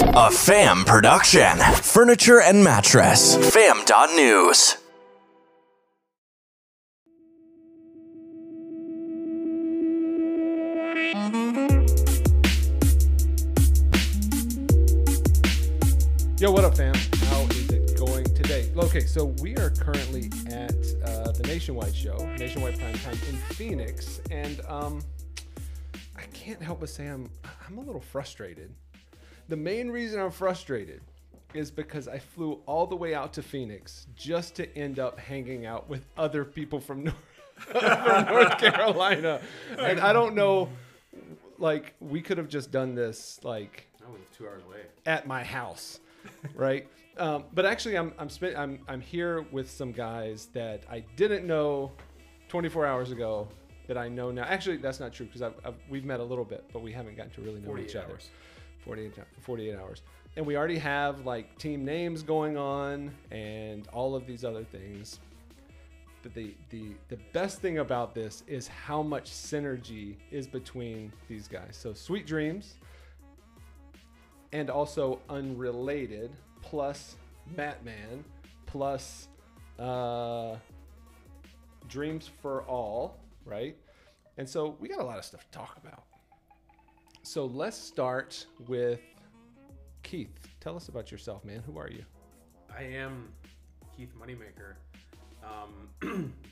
A Fam production. Furniture and mattress. Fam.news. Yo, what up, fam? How is it going today? Okay, so we are currently at the Nationwide show, Nationwide Primetime in Phoenix, and I can't help but say I'm a little frustrated. The main reason I'm frustrated is because I flew all the way out to Phoenix just to end up hanging out with other people from North Carolina. And I don't know, like, we could have just done this, like, I was 2 hours away at my house, right? But actually, I'm here with some guys that I didn't know 24 hours ago that I know now. Actually, that's not true, because we've met a little bit, but we haven't gotten to really know each other. 48 hours. And we already have like team names going on and all of these other things. But the best thing about this is how much synergy is between these guys. So Sweet Dreams and also Unrelated plus MattMan plus Dreams for All, right? And so we got a lot of stuff to talk about. So let's start with Keith. Tell us about yourself, man. Who are you? I am Keith Moneymaker.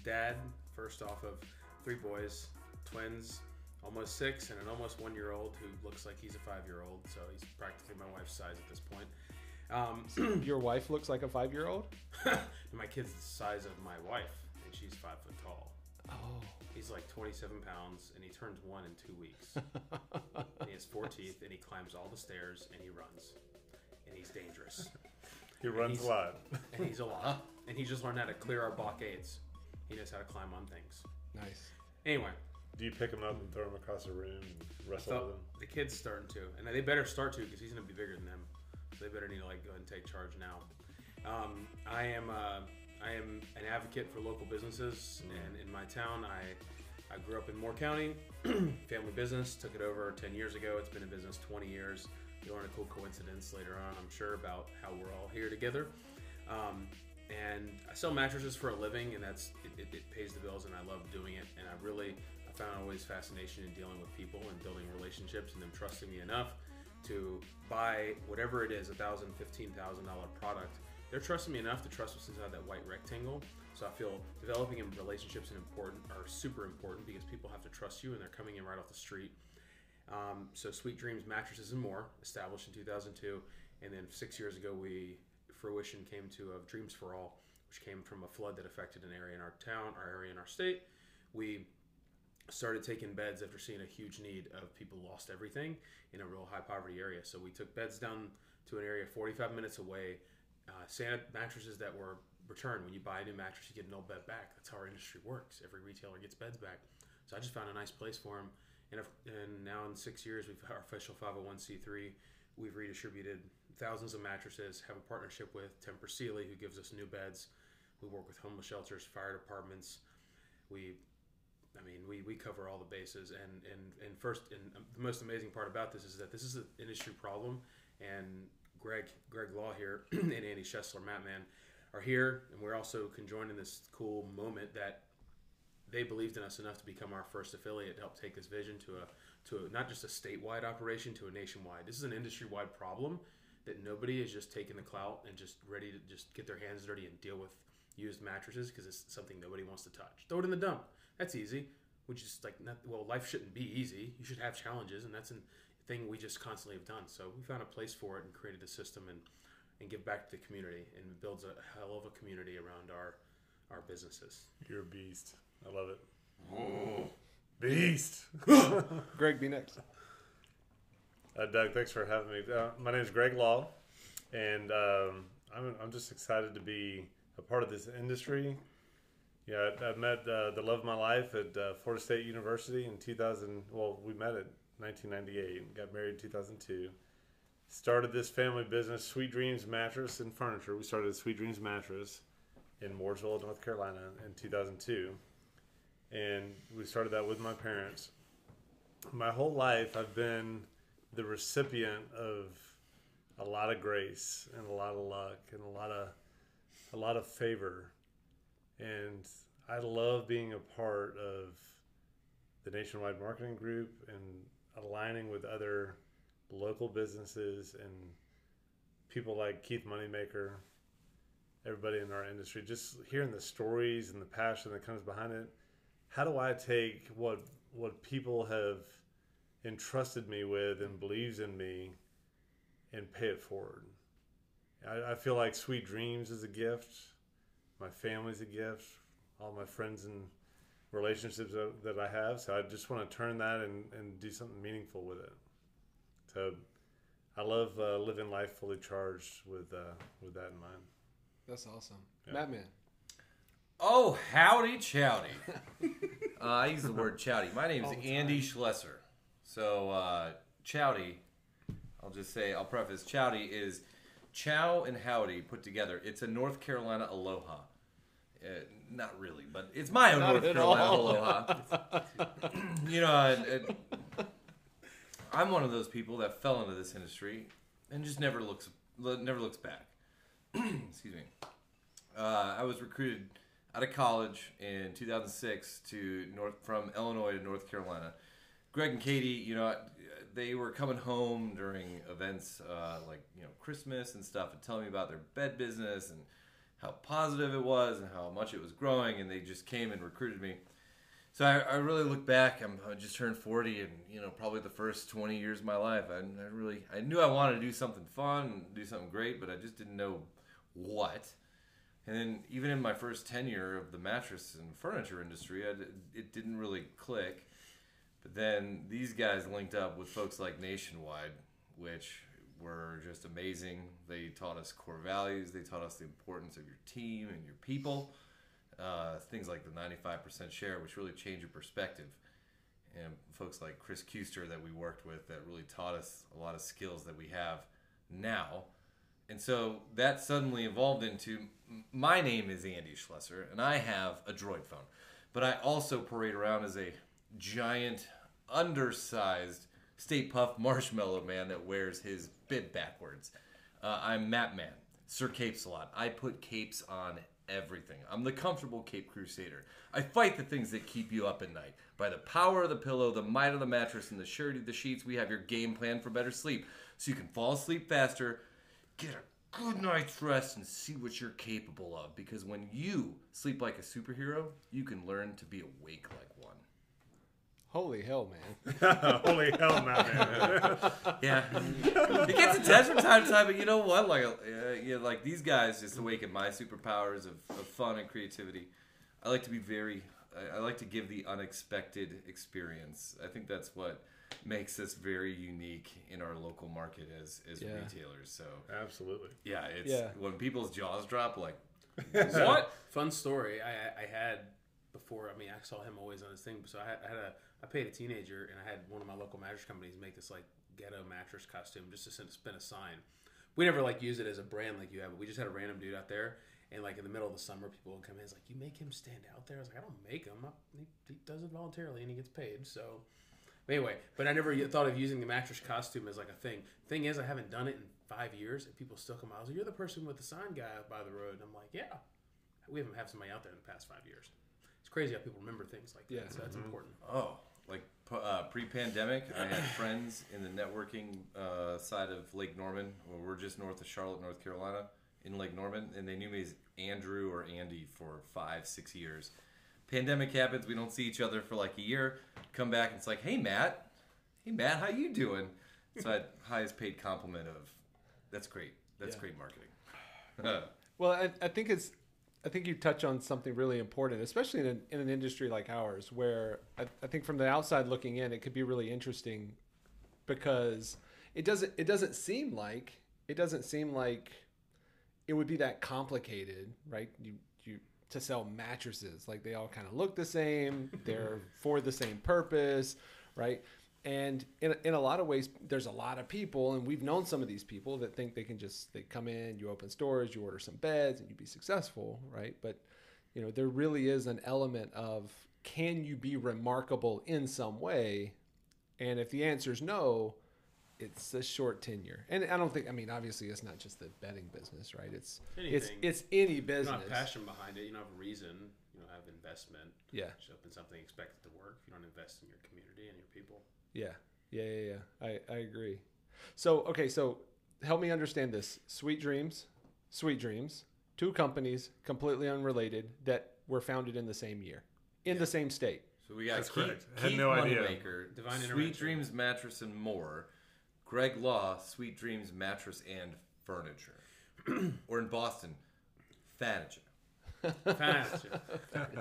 Dad, first off, of three boys, twins, almost six, and an almost one-year-old who looks like he's a five-year-old. So he's practically my wife's size at this point. So your wife looks like a five-year-old? My kid's the size of my wife, and she's 5 foot tall. Oh. He's like 27 pounds, and he turns one in 2 weeks. And he has four teeth, and he climbs all the stairs, and he runs. And he's dangerous. He runs a lot. And he's a lot. And he just learned how to clear our blockades. He knows how to climb on things. Nice. Anyway. Do you pick him up and throw him across the room and wrestle with him? The kid's starting to. And they better start to, because he's going to be bigger than them. So they better need to like go and take charge now. I am an advocate for local businesses, and in my town, I grew up in Moore County, family business, took it over 10 years ago. It's been in business 20 years. You'll learn a cool coincidence later on, I'm sure, about how we're all here together. And I sell mattresses for a living, and it pays the bills, and I love doing it. And I found always fascination in dealing with people and building relationships and them trusting me enough to buy whatever it is, $1,000, $15,000 product. They're trusting me enough to trust what's inside that white rectangle. So I feel developing in relationships are super important, because people have to trust you and they're coming in right off the street. So Sweet Dreams Mattresses and More, established in 2002. And then 6 years ago, fruition came to Dreams for All, which came from a flood that affected an area in our town, our area in our state. We started taking beds after seeing a huge need of people who lost everything in a real high poverty area. So we took beds down to an area 45 minutes away. Mattresses that were returned. When you buy a new mattress, you get an old bed back. That's how our industry works. Every retailer gets beds back. So I just found a nice place for them. And now in 6 years, we've our official 501c3. We've redistributed thousands of mattresses, have a partnership with Tempur Sealy, who gives us new beds. We work with homeless shelters, fire departments. We cover all the bases. And the most amazing part about this is that this is an industry problem, and Greg Law here and Andy Schlesser, MattMan, are here, and we're also conjoined in this cool moment that they believed in us enough to become our first affiliate to help take this vision to not just a statewide operation, to a nationwide. This is an industry-wide problem that nobody is just taking the clout and just ready to just get their hands dirty and deal with used mattresses, because it's something nobody wants to touch. Throw it in the dump. That's easy. Which is like, life shouldn't be easy. You should have challenges, and that's thing we just constantly have done. So we found a place for it and created a system and give back to the community, and it builds a hell of a community around our businesses. You're a beast. I love it. Oh, beast. Greg, be next. Doug, thanks for having me. My name is Greg Law, and I'm just excited to be a part of this industry. Yeah, I met the love of my life at Florida State University in 2000. Well, we met at 1998, got married in 2002. Started this family business, Sweet Dreams Mattress and Furniture. We started Sweet Dreams Mattress in Mooresville, North Carolina in 2002. And we started that with my parents. My whole life, I've been the recipient of a lot of grace and a lot of luck and a lot of favor. And I love being a part of the Nationwide Marketing Group and aligning with other local businesses and people like Keith Moneymaker, everybody in our industry, just hearing the stories and the passion that comes behind it. How do I take what people have entrusted me with and believes in me and pay it forward? I feel like Sweet Dreams is a gift. My family's a gift. All my friends and relationships that I have. So I just want to turn that and do something meaningful with it. So I love living life fully charged with that in mind. That's awesome. Yeah. MattMan. Oh, howdy chowdy. I use the word chowdy. My name is Andy Schlesser. So chowdy, I'll just say, I'll preface, chowdy is chow and howdy put together. It's a North Carolina aloha. Not really, but it's my own North Carolina aloha. You know, I'm one of those people that fell into this industry and just never looks back. Excuse me. I was recruited out of college in 2006 from Illinois to North Carolina. Greg and Katie, you know, they were coming home during events like, you know, Christmas and stuff, and telling me about their bed business and how positive it was and how much it was growing, and they just came and recruited me. So I really look back. I just turned 40, and you know, probably the first 20 years of my life, I knew I wanted to do something fun and do something great, but I just didn't know what. And then even in my first tenure of the mattress and furniture industry, it didn't really click. But then these guys linked up with folks like Nationwide, which were just amazing. They taught us core values. They taught us the importance of your team and your people. Things like the 95% share, which really changed your perspective. And folks like Chris Kuster that we worked with that really taught us a lot of skills that we have now. And so that suddenly evolved into, my name is Andy Schlesser, and I have a droid phone. But I also parade around as a giant, undersized Stay Puft Marshmallow Man that wears his bib backwards. I'm MattMan, Sir Capes a lot. I put capes on everything. I'm the comfortable cape crusader. I fight the things that keep you up at night. By the power of the pillow, the might of the mattress, and the surety of the sheets, we have your game plan for better sleep. So you can fall asleep faster, get a good night's rest, and see what you're capable of. Because when you sleep like a superhero, you can learn to be awake like one. Holy hell, man. Holy hell, man. Yeah. It gets attached from time to time, but you know what? Like, yeah, like these guys just awaken my superpowers of fun and creativity. I like to be I like to give the unexpected experience. I think that's what makes us very unique in our local market as retailers. So absolutely. Yeah, it's when people's jaws drop, like, what? Fun story. I had before, I mean, I saw him always on his thing, so I paid a teenager, and I had one of my local mattress companies make this like ghetto mattress costume just to spin a sign. We never like used it as a brand like you have, but we just had a random dude out there, and like in the middle of the summer, people would come in, it's like, you make him stand out there? I was like, I don't make him. He does it voluntarily, and he gets paid. So anyway, but I never thought of using the mattress costume as like a thing. Thing is, I haven't done it in 5 years, and people still come out. I was like, you're the person with the sign guy out by the road, and I'm like, yeah, we haven't had somebody out there in the past 5 years. It's crazy how people remember things like that, so that's important. Oh, like pre-pandemic, I had friends in the networking side of Lake Norman, where we're just north of Charlotte, North Carolina, in Lake Norman, and they knew me as Andrew or Andy for 5-6 years. Pandemic happens, we don't see each other for like a year, come back and it's like, hey Matt, how you doing? So I had highest paid compliment of, that's great, that's great marketing. Well, I think you touch on something really important, especially in an industry like ours, where I think from the outside looking in, it could be really interesting because it doesn't seem like it would be that complicated, right? You to sell mattresses, like they all kind of look the same, they're for the same purpose, right? And in a lot of ways, there's a lot of people, and we've known some of these people that think they come in, you open stores, you order some beds, and you'd be successful, right? But, you know, there really is an element of, can you be remarkable in some way? And if the answer is no, it's a short tenure. And I don't think, I mean, obviously it's not just the betting business, right? It's anything. It's any business. You don't have passion behind it. You don't have a reason. You don't have investment. Yeah. Just open something, expect it to work. You don't invest in your community and your people. Yeah. Yeah. I agree. So, okay. So help me understand this. Sweet Dreams, two companies completely unrelated that were founded in the same year, in the same state. So we got Keith Moneymaker, Sweet Dreams Mattress and More, Greg Law, Sweet Dreams Mattress and Furniture, or in Boston, Furniture.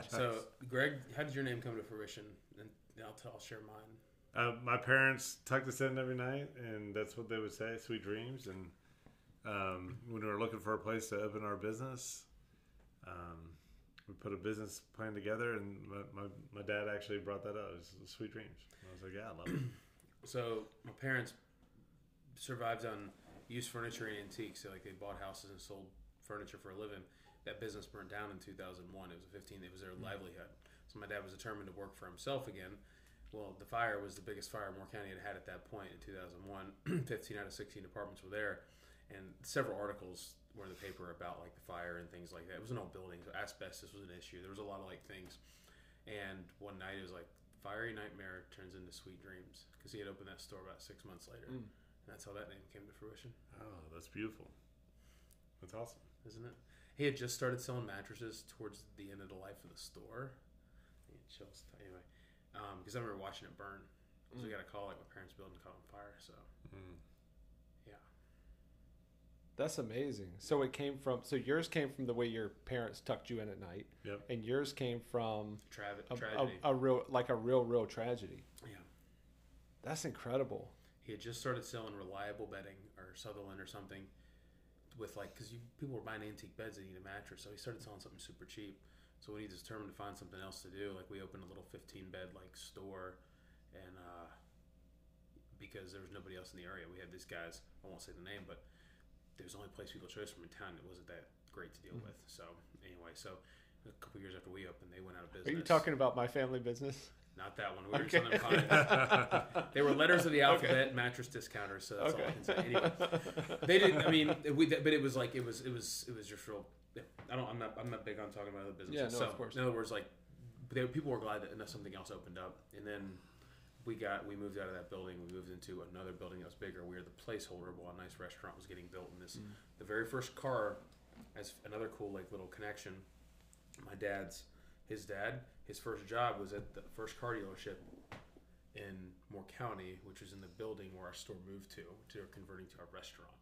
So Greg, how did your name come to fruition? And I'll share mine. My parents tucked us in every night, and that's what they would say, Sweet Dreams. And when we were looking for a place to open our business, we put a business plan together, and my dad actually brought that up. It was Sweet Dreams. And I was like, yeah, I love it. So my parents survived on used furniture and antiques. So like they bought houses and sold furniture for a living. That business burned down in 2001. It was their livelihood. So my dad was determined to work for himself again. Well, the fire was the biggest fire Moore County had at that point in 2001. 15 out of 16 apartments were there. And several articles were in the paper about like the fire and things like that. It was an old building, so asbestos was an issue. There was a lot of like things. And one night it was like, fiery nightmare turns into Sweet Dreams, because he had opened that store about 6 months later. Mm. And that's how that name came to fruition. Oh, that's beautiful. That's awesome. Isn't it? He had just started selling mattresses towards the end of the life of the store. Anyway, because I remember watching it burn. So we got a call, like my parents' building caught on fire. So, yeah. That's amazing. So it came from. So yours came from the way your parents tucked you in at night. Yep. And yours came from tragedy. A real tragedy. Yeah. That's incredible. He had just started selling Reliable Bedding or Sutherland or something, with like, because people were buying antique beds and need a mattress. So he started selling something super cheap. So when he determined to find something else to do, like we opened a little 15-bed like store, and because there was nobody else in the area, we had these guys. I won't say the name, but there was the only place people chose from in town that wasn't that great to deal with. So anyway, so a couple years after we opened, they went out of business. Are you talking about my family business? Not that one. We were selling products. They were letters of the alphabet, mattress discounters. So that's all I can say. Anyway, they didn't. I mean, but it was like it was just real. I'm not big on talking about other businesses. Yeah, no, so, of course. In other words, like people were glad that something else opened up, and then we moved out of that building. We moved into another building that was bigger. We were the placeholder while a nice restaurant was getting built. And this, the very first car, as another cool like little connection. My dad's, his first job was at the first car dealership in Moore County, which was in the building where our store moved to, which they were converting to our restaurant.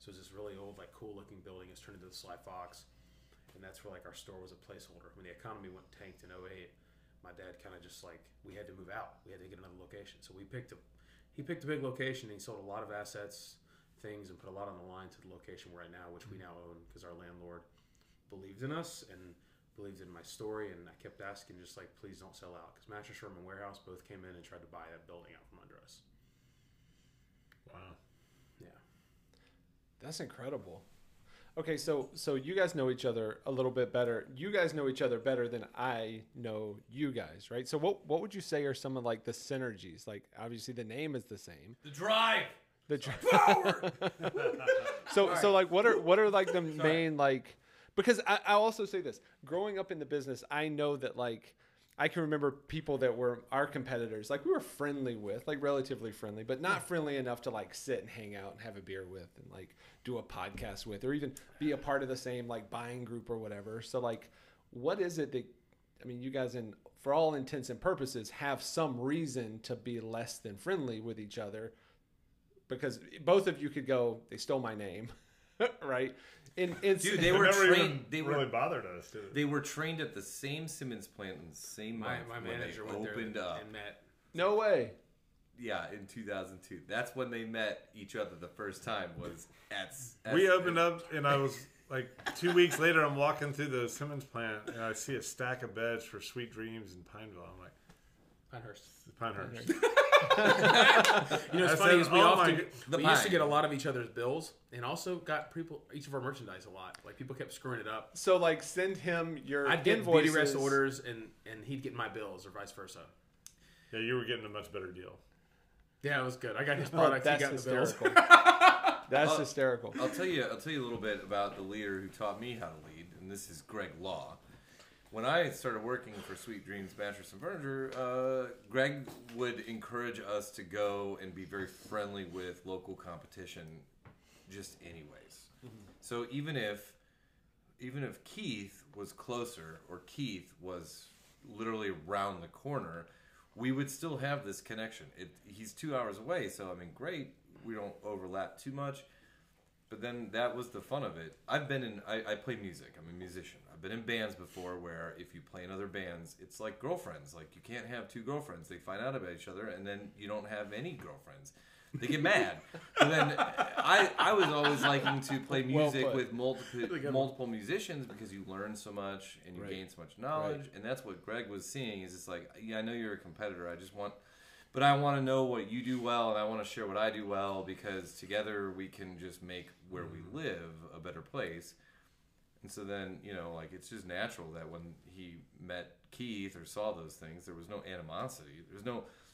So it's this really old, like cool looking building. It's turned into the Sly Fox. And that's where like our store was a placeholder. When the economy went tanked in 2008, my dad kind of just like, we had to move out. We had to get another location. So he picked a big location, and he sold a lot of assets, things, and put a lot on the line to the location we're at now, which we now own, because our landlord believed in us and believed in my story. And I kept asking, just like, please don't sell out, because Mattress Room and Warehouse both came in and tried to buy that building out from under us. Wow. Yeah. That's incredible. Okay, so you guys know each other a little bit better. You guys know each other better than I know you guys, right? So what would you say are some of like the synergies? Like obviously the name is the same. The drive. The power. So like what are like the main like, because I'll also say this, growing up in the business, I know that like I can remember people that were our competitors, like we were friendly with, like relatively friendly, but not friendly enough to like sit and hang out and have a beer with and like do a podcast with, or even be a part of the same like buying group or whatever. So like, what is it that, I mean, you guys in, for all intents and purposes, have some reason to be less than friendly with each other, because both of you could go, they stole my name, right? Dude, they were trained. They really bothered us. Dude. They were trained at the same Simmons plant in the same month my manager when they opened up. And met. No way. Yeah, in 2002. That's when they met each other the first time. Was at we opened up, and I was like 2 weeks later. I'm walking through the Simmons plant, and I see a stack of beds for Sweet Dreams in Pineville. I'm like, Pinehurst. You know, it's funny is we used to get a lot of each other's bills, and also got people each of our merchandise a lot. Like people kept screwing it up. So like send him your invoices. I'd get BDRS orders, and he'd get my bills, or vice versa. Yeah, you were getting a much better deal. Yeah, it was good. I got his product. He got hysterical. The bills. That's hysterical. I'll tell you a little bit about the leader who taught me how to lead, and this is Greg Law. When I started working for Sweet Dreams Mattress and Furniture, Greg would encourage us to go and be very friendly with local competition, just anyways. Mm-hmm. So even if Keith was closer or Keith was literally around the corner, we would still have this connection. He's 2 hours away, so I mean, great. We don't overlap too much, but then that was the fun of it. I play music. I'm a musician. I've been in bands before where if you play in other bands, it's like girlfriends. Like you can't have two girlfriends. They find out about each other, and then you don't have any girlfriends. They get mad. And then I was always liking to play music with multiple musicians because you learn so much and you gain so much knowledge, and that's what Greg was seeing. Is it's like, yeah, I know you're a competitor. But I want to know what you do well, and I want to share what I do well, because together we can just make where we live a better place. And so then, it's just natural that when he met Keith or saw those things, there was no animosity.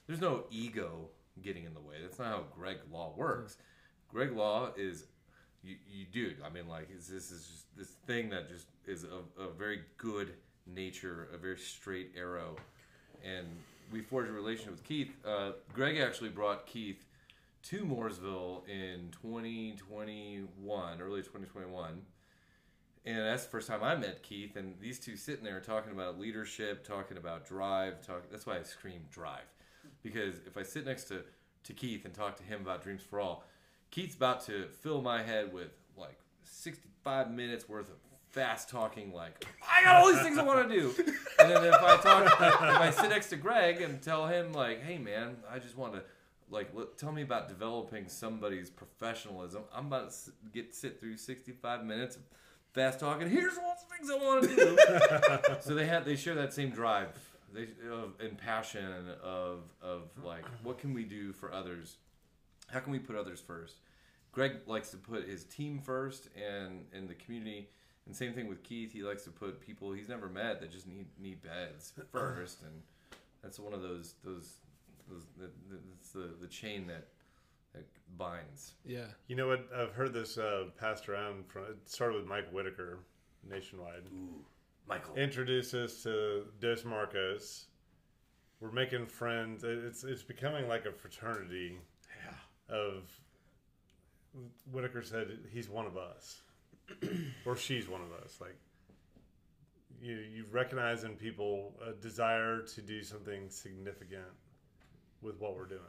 There's no ego getting in the way. That's not how Greg Law works. Greg Law is, this is just this thing that just is a very good nature, a very straight arrow, and we forged a relationship with Keith. Greg actually brought Keith to Mooresville in 2021, early 2021. And that's the first time I met Keith. And these two sitting there talking about leadership, talking about drive. That's why I scream drive. Because if I sit next to Keith and talk to him about Dreams for All, Keith's about to fill my head with 65 minutes worth of fast talking, I got all these things I want to do. And then if I sit next to Greg and tell him, hey, man, I just want to, tell me about developing somebody's professionalism. I'm about to sit through 65 minutes of fast talking. Here's all the things I want to do. So they share that same drive and passion of what can we do for others? How can we put others first? Greg likes to put his team first and the community. And same thing with Keith. He likes to put people he's never met that just need beds first, and that's one of those, the chain that binds. Yeah. You know what? I've heard this passed around. It started with Mike Whitaker, Nationwide. Ooh, Michael introduced us to Dos Marcos. We're making friends. It's becoming like a fraternity. Yeah. Of Whitaker said he's one of us. Or she's one of us. You recognize in people a desire to do something significant with what we're doing.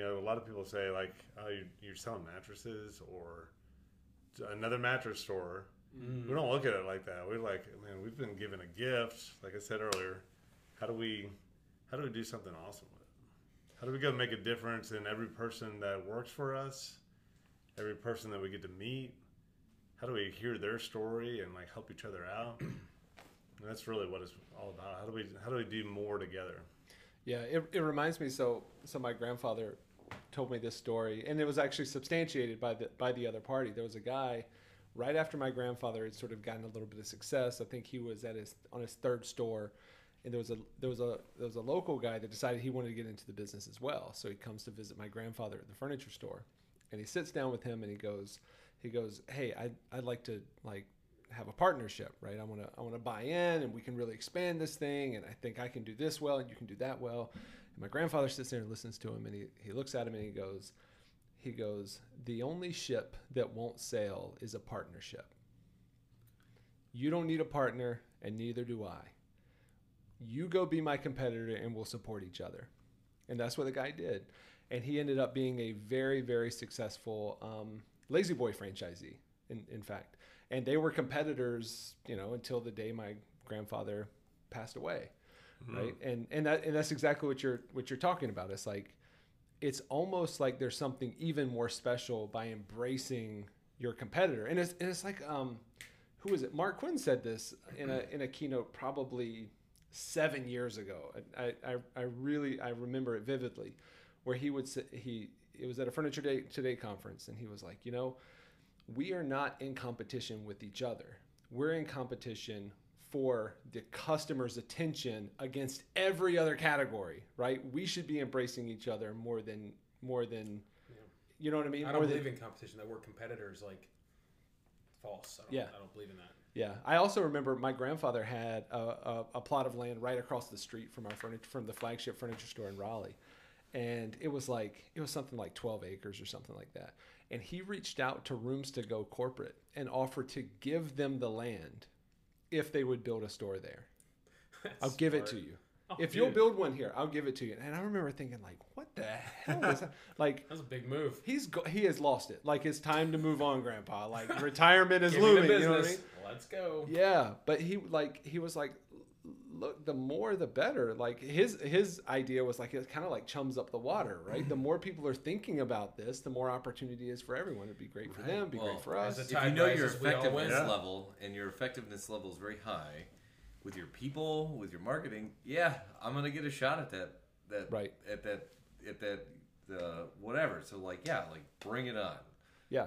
A lot of people say oh, you're selling mattresses or another mattress store. Mm. We don't look at it like that. We're like, man, we've been given a gift. Like I said earlier, how do we do something awesome with it? How do we go make a difference in every person that works for us, every person that we get to meet? How do we hear their story and help each other out? And that's really what it's all about. How do we do more together? Yeah, it reminds me. So my grandfather told me this story, and it was actually substantiated by the other party. There was a guy right after my grandfather had sort of gotten a little bit of success. I think he was on his third store, and there was a local guy that decided he wanted to get into the business as well. So he comes to visit my grandfather at the furniture store, and he sits down with him, and he goes, hey, I'd like to have a partnership, right? I want to buy in, and we can really expand this thing, and I think I can do this well, and you can do that well. And my grandfather sits there and listens to him, and he looks at him, and he goes, the only ship that won't sail is a partnership. You don't need a partner, and neither do I. You go be my competitor, and we'll support each other. And that's what the guy did. And he ended up being a very, very successful Lazy Boy franchisee, in fact. And they were competitors, until the day my grandfather passed away. Mm-hmm. Right. And that's exactly what you're talking about. It's it's almost like there's something even more special by embracing your competitor. And it's like, who is it? Mark Quinn said this in a keynote probably 7 years ago. I remember it vividly, where he would say, it was at a Furniture Today conference, and he was like, we are not in competition with each other. We're in competition for the customer's attention against every other category, right? We should be embracing each other more than yeah. You know what I mean? I don't believe in competition. That word competitors, like, false. I don't believe in that. Yeah. I also remember my grandfather had a plot of land right across the street from our from the flagship furniture store in Raleigh. And it was something like 12 acres or something like that. And he reached out to Rooms to Go corporate and offered to give them the land if they would build a store there. I'll give it to you. If you'll build one here, I'll give it to you. And I remember thinking, like, what the hell is that? Like, that was a big move. He has lost it. Like, it's time to move on, Grandpa. Like, retirement is looming. You know what I mean? Let's go. Yeah, but he was like, look, the more the better. Like, his idea was like, it kind of like chums up the water, right? The more people are thinking about this, the more opportunity is for everyone. It'd be great for them, be great for us. If you know your effectiveness level, and your effectiveness level is very high. With your people, with your marketing, I'm gonna get a shot at that right. at that whatever. So bring it on. Yeah.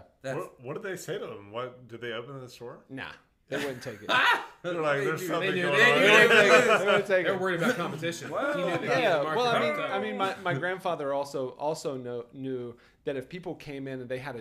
What did they say to them? What did they open the store? Nah, they wouldn't take it. They're like, there's something going on. They're worried about competition. My grandfather also knew that if people came in and they had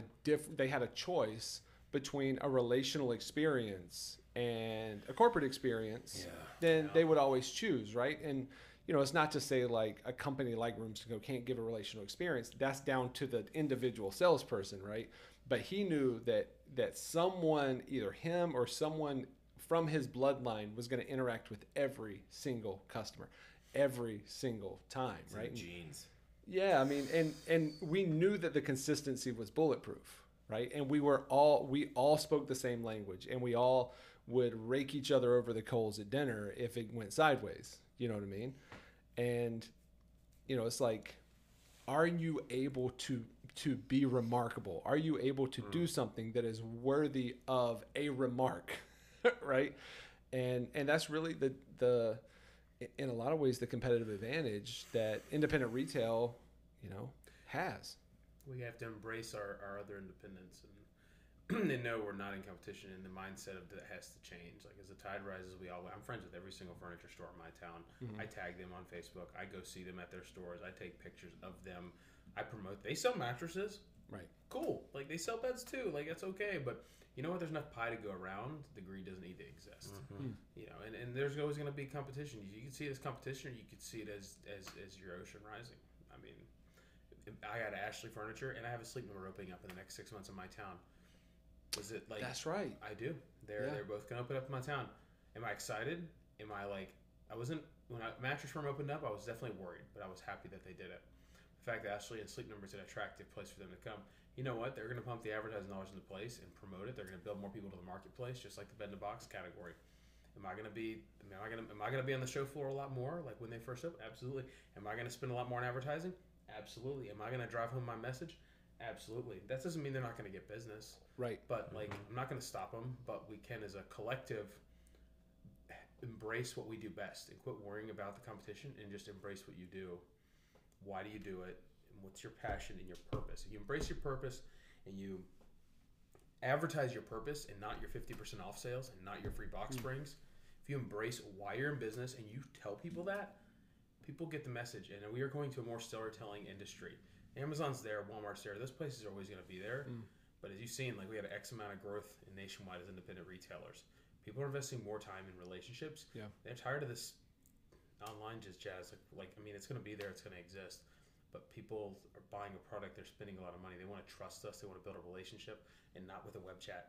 a choice between a relational experience and a corporate experience, then they would always choose, right? And it's not to say like a company like Rooms to Go can't give a relational experience. That's down to the individual salesperson, right? But he knew that someone, either him or someone from his bloodline, was going to interact with every single customer, every single time, it's right? Genes. Yeah, I mean, and we knew that the consistency was bulletproof, right? And we all spoke the same language, and we all would rake each other over the coals at dinner if it went sideways. You know what I mean? And, it's like, are you able to be remarkable? Are you able to do something that is worthy of a remark, right? And that's really the in a lot of ways, the competitive advantage that independent retail, has. We have to embrace our other independence and know we're not in competition, and the mindset of that has to change. Like, as the tide rises, I'm friends with every single furniture store in my town. Mm-hmm. I tag them on Facebook. I go see them at their stores. I take pictures of them. I promote. They sell mattresses. Right. Cool. Like, they sell beds too. Like, that's okay. But you know what? There's enough pie to go around. The greed doesn't need to exist. Mm-hmm. And there's always going to be competition. You can see it as competition, or you could see it as your ocean rising. I mean, I got Ashley Furniture, and I have a Sleep Number opening up in the next 6 months in my town. Was it like that's right? I do. They're both gonna open up in my town. Am I excited? Am I like I wasn't when Mattress Firm opened up? I was definitely worried, but I was happy that they did it. The fact that Ashley and Sleep Number is an attractive place for them to come. You know what? They're gonna pump the advertising dollars into place and promote it. They're gonna build more people to the marketplace, just like the bed in a box category. Am I gonna be on the show floor a lot more? Like when they first opened? Absolutely. Am I gonna spend a lot more on advertising? Absolutely. Am I gonna drive home my message? Absolutely. That doesn't mean they're not going to get business. Right. But, like, I'm not going to stop them, but we can, as a collective, embrace what we do best and quit worrying about the competition and just embrace what you do. Why do you do it? And what's your passion and your purpose? If you embrace your purpose and you advertise your purpose and not your 50% off sales and not your free box springs, if you embrace why you're in business and you tell people that, people get the message. And we are going to a more storytelling industry. Amazon's there, Walmart's there. Those places are always going to be there. Mm. But as you've seen, like we had X amount of growth in Nationwide as independent retailers. People are investing more time in relationships. Yeah, they're tired of this online just jazz. It's going to be there. It's going to exist. But people are buying a product. They're spending a lot of money. They want to trust us. They want to build a relationship, and not with a web chat.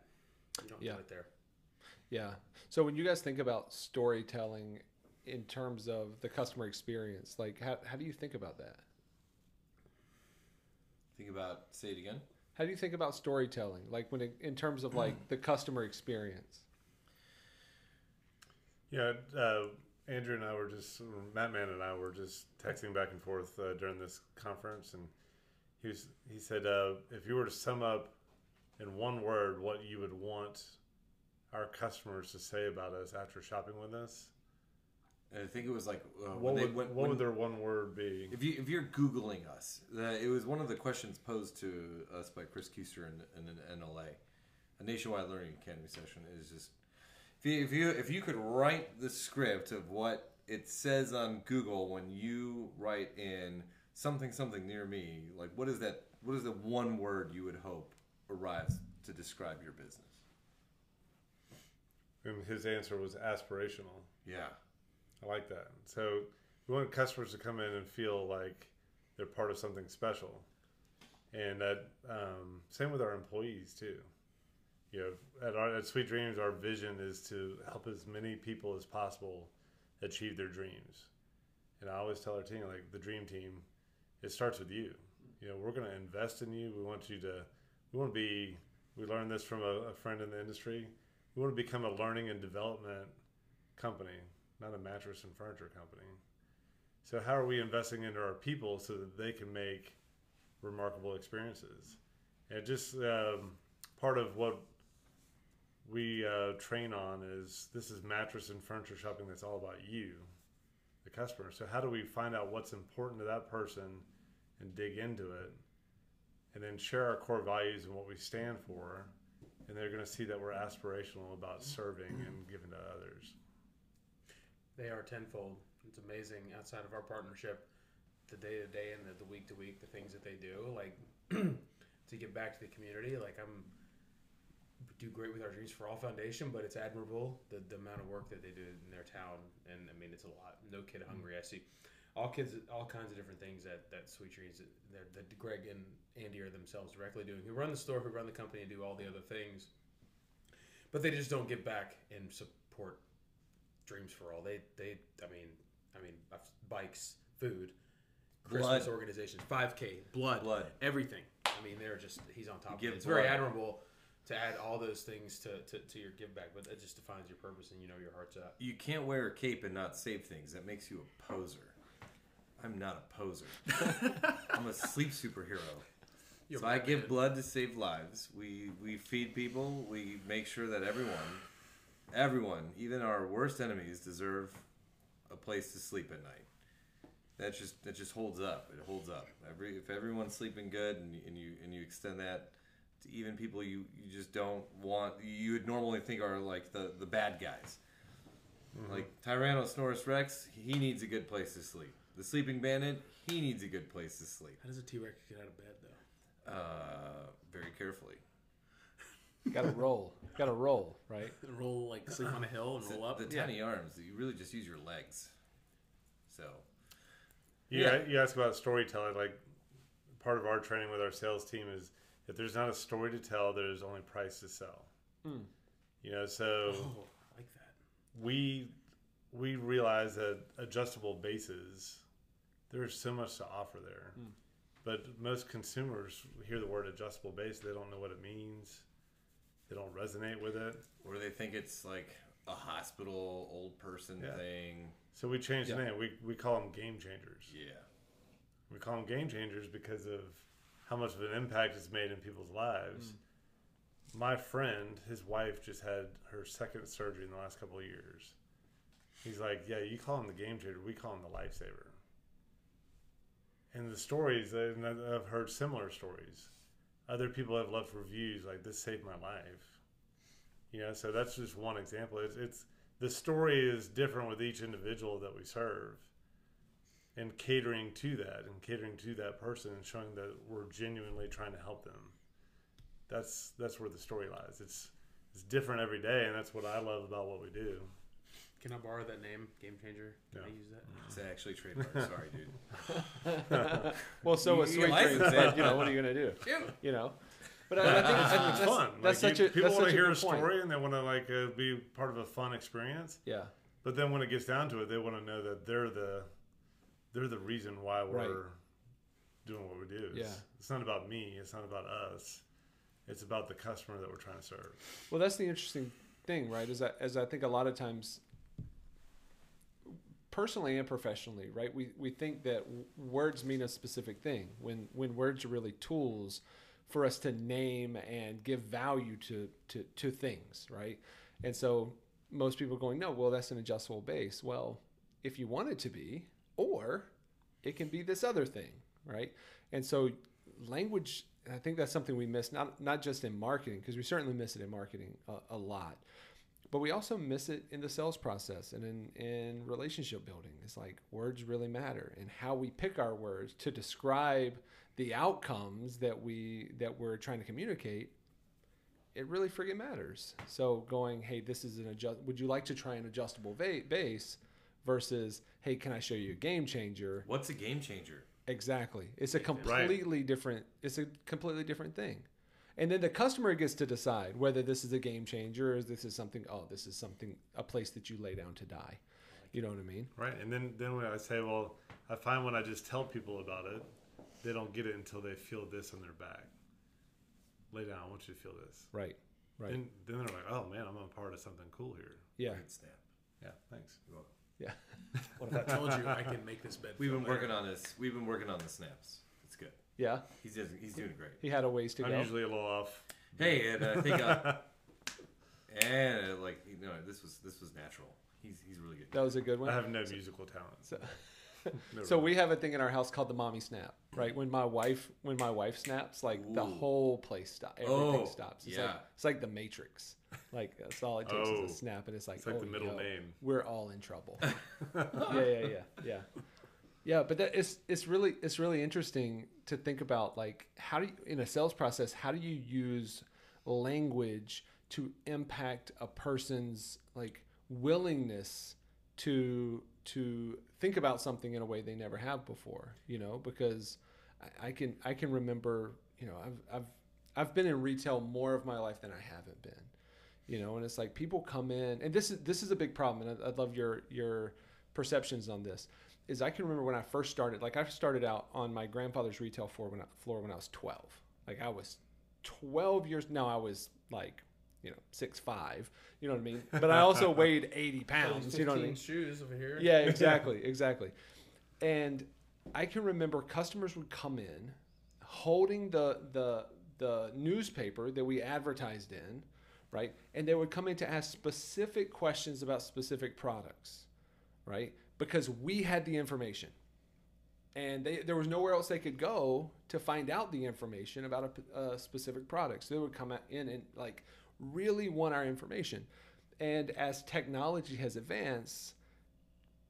You don't do it there. Yeah. So when you guys think about storytelling in terms of the customer experience, like how do you think about that? Say it again. How do you think about storytelling? Like in terms of like the customer experience? Yeah, Andrew and I were MattMan and I were just texting back and forth during this conference, and he said, if you were to sum up in one word what you would want our customers to say about us after shopping with us, I think it was like what would their one word be? If you're Googling us, it was one of the questions posed to us by Chris Kuster in an NLA, a Nationwide Learning Academy session. Is just If you could write the script of what it says on Google when you write in something something near me, like what is that? What is the one word you would hope arrives to describe your business? And his answer was aspirational. Yeah, I like that. So we want customers to come in and feel like they're part of something special, and that same with our employees too. You know, at Sweet Dreams, our vision is to help as many people as possible achieve their dreams. And I always tell our team, like the dream team, it starts with you. You know, we're going to invest in you. We learned this from a friend in the industry. We want to become a learning and development company, not a mattress and furniture company. So how are we investing into our people so that they can make remarkable experiences? And just part of what we train on is this is mattress and furniture shopping that's all about you, the customer. So how do we find out what's important to that person and dig into it, and then share our core values and what we stand for, and they're going to see that we're aspirational about serving and giving to others. They are tenfold. It's amazing outside of our partnership, the day-to-day and the week-to-week, the things that they do, like to give back to the community. Like do great with our Dreams for All Foundation, but it's admirable the amount of work that they do in their town, and I mean it's a lot. No kid hungry. I see all kinds of different things that Sweet Dreams that Greg and Andy are themselves directly doing, who run the store, who run the company, and do all the other things, but they just don't give back and support Dreams for All. They I mean bikes, food, Christmas organizations, 5K, blood, everything. I mean they're just he's on top of it. It's very admirable to add all those things to your give back, but that just defines your purpose and you know your heart's out. You can't wear a cape and not save things. That makes you a poser. I'm not a poser. I'm a sleep superhero. So I give blood to save lives. We feed people. We make sure that everyone, even our worst enemies, deserve a place to sleep at night. That just holds up. It holds up. If everyone's sleeping good and you extend that to even people you just don't want, you would normally think are like the bad guys. Mm-hmm. Like Tyrannosaurus Rex, he needs a good place to sleep. The sleeping bandit, he needs a good place to sleep. How does a T-Rex get out of bed, though? Very carefully. Got to roll, right? Roll, like sleep on a hill and roll up. The tiny arms, you really just use your legs. So. Yeah, you asked about storytelling. Like, part of our training with our sales team is if there's not a story to tell, there's only price to sell. Mm. You know, so I like that. We realize that adjustable bases, there's so much to offer there. Mm. But most consumers hear the word adjustable base, they don't know what it means. They don't resonate with it. Or they think it's like a hospital, old person thing. So we changed the name. We call them game changers. Yeah. We call them game changers because of how much of an impact it's made in people's lives. Mm. My friend, his wife just had her second surgery in the last couple of years. He's like, yeah, you call him the game changer. We call him the lifesaver. And the stories, and I've heard similar stories. Other people have left reviews like, this saved my life. You know, so that's just one example. It's the story is different with each individual that we serve. And catering to that, person, and showing that we're genuinely trying to help them. That's where the story lies. It's different every day, and that's what I love about what we do. Can I borrow that name, Game Changer? Can I use that? It's actually trademarked. Sorry, dude. Well, so is Sweet Dreams. Like, you know, what are you gonna do? You know, but I think it's fun. That's like, such a people want to hear a story point. And they want to like be part of a fun experience. Yeah. But then when it gets down to it, they want to know that they're the reason why we're doing what we do. Yeah. It's not about me. It's not about us. It's about the customer that we're trying to serve. Well, that's the interesting thing, right? Is that as I think a lot of times. Personally and professionally, right? We think that words mean a specific thing when words are really tools for us to name and give value to things, right? And so most people are going, no, well, that's an adjustable base. Well, if you want it to be, or it can be this other thing, right? And so language, I think that's something we miss, not just in marketing, because we certainly miss it in marketing a lot. But we also miss it in the sales process and in relationship building. It's like words really matter, and how we pick our words to describe the outcomes that we're trying to communicate. It really friggin' matters. So going, hey, this is an adjust. Would you like to try an adjustable base? Versus, hey, can I show you a game changer? What's a game changer? Exactly. It's a completely different. It's a completely different thing. And then the customer gets to decide whether this is a game changer or this is something. Oh, this is something. A place that you lay down to die. You know what I mean? Right. And then when I say, well, I find when I just tell people about it, they don't get it until they feel this on their back. Lay down. I want you to feel this. Right. Right. And then they're like, oh man, I'm a part of something cool here. Yeah. Great snap. Yeah. Thanks. You're welcome. Yeah. What if I told you I can make this bed? We've been working on this. We've been working on the snaps. It's good. Yeah. He's doing great. He had a ways to go. I'm usually a little off. Hey, and I think like, you know, this was natural. He's really good. That was a good one. I have no musical talent. So we have a thing in our house called the mommy snap, right? When my wife snaps, like Ooh. The whole place stops. Everything stops. It's like the Matrix. Like that's all it takes is a snap, and it's like the middle name. We're all in trouble. Yeah. But that it's really interesting to think about, like, how do you, in a sales process, how do you use language to impact a person's like willingness to think about something in a way they never have before, you know, because I can remember, you know, I've been in retail more of my life than I haven't been, you know, and it's like people come in, and this is a big problem. And I'd love your perceptions on this. Is I can remember when I first started, like I started out on my grandfather's retail floor when I was 12, like I was 12 years. Now I was like, you know, 6'5", you know what I mean? But I also weighed 80 pounds, you know what I mean? Shoes over here. Yeah, exactly. And I can remember customers would come in holding the newspaper that we advertised in, right? And they would come in to ask specific questions about specific products, right? Because we had the information. And there was nowhere else they could go to find out the information about a specific product. So they would come in and like really want our information. And as technology has advanced,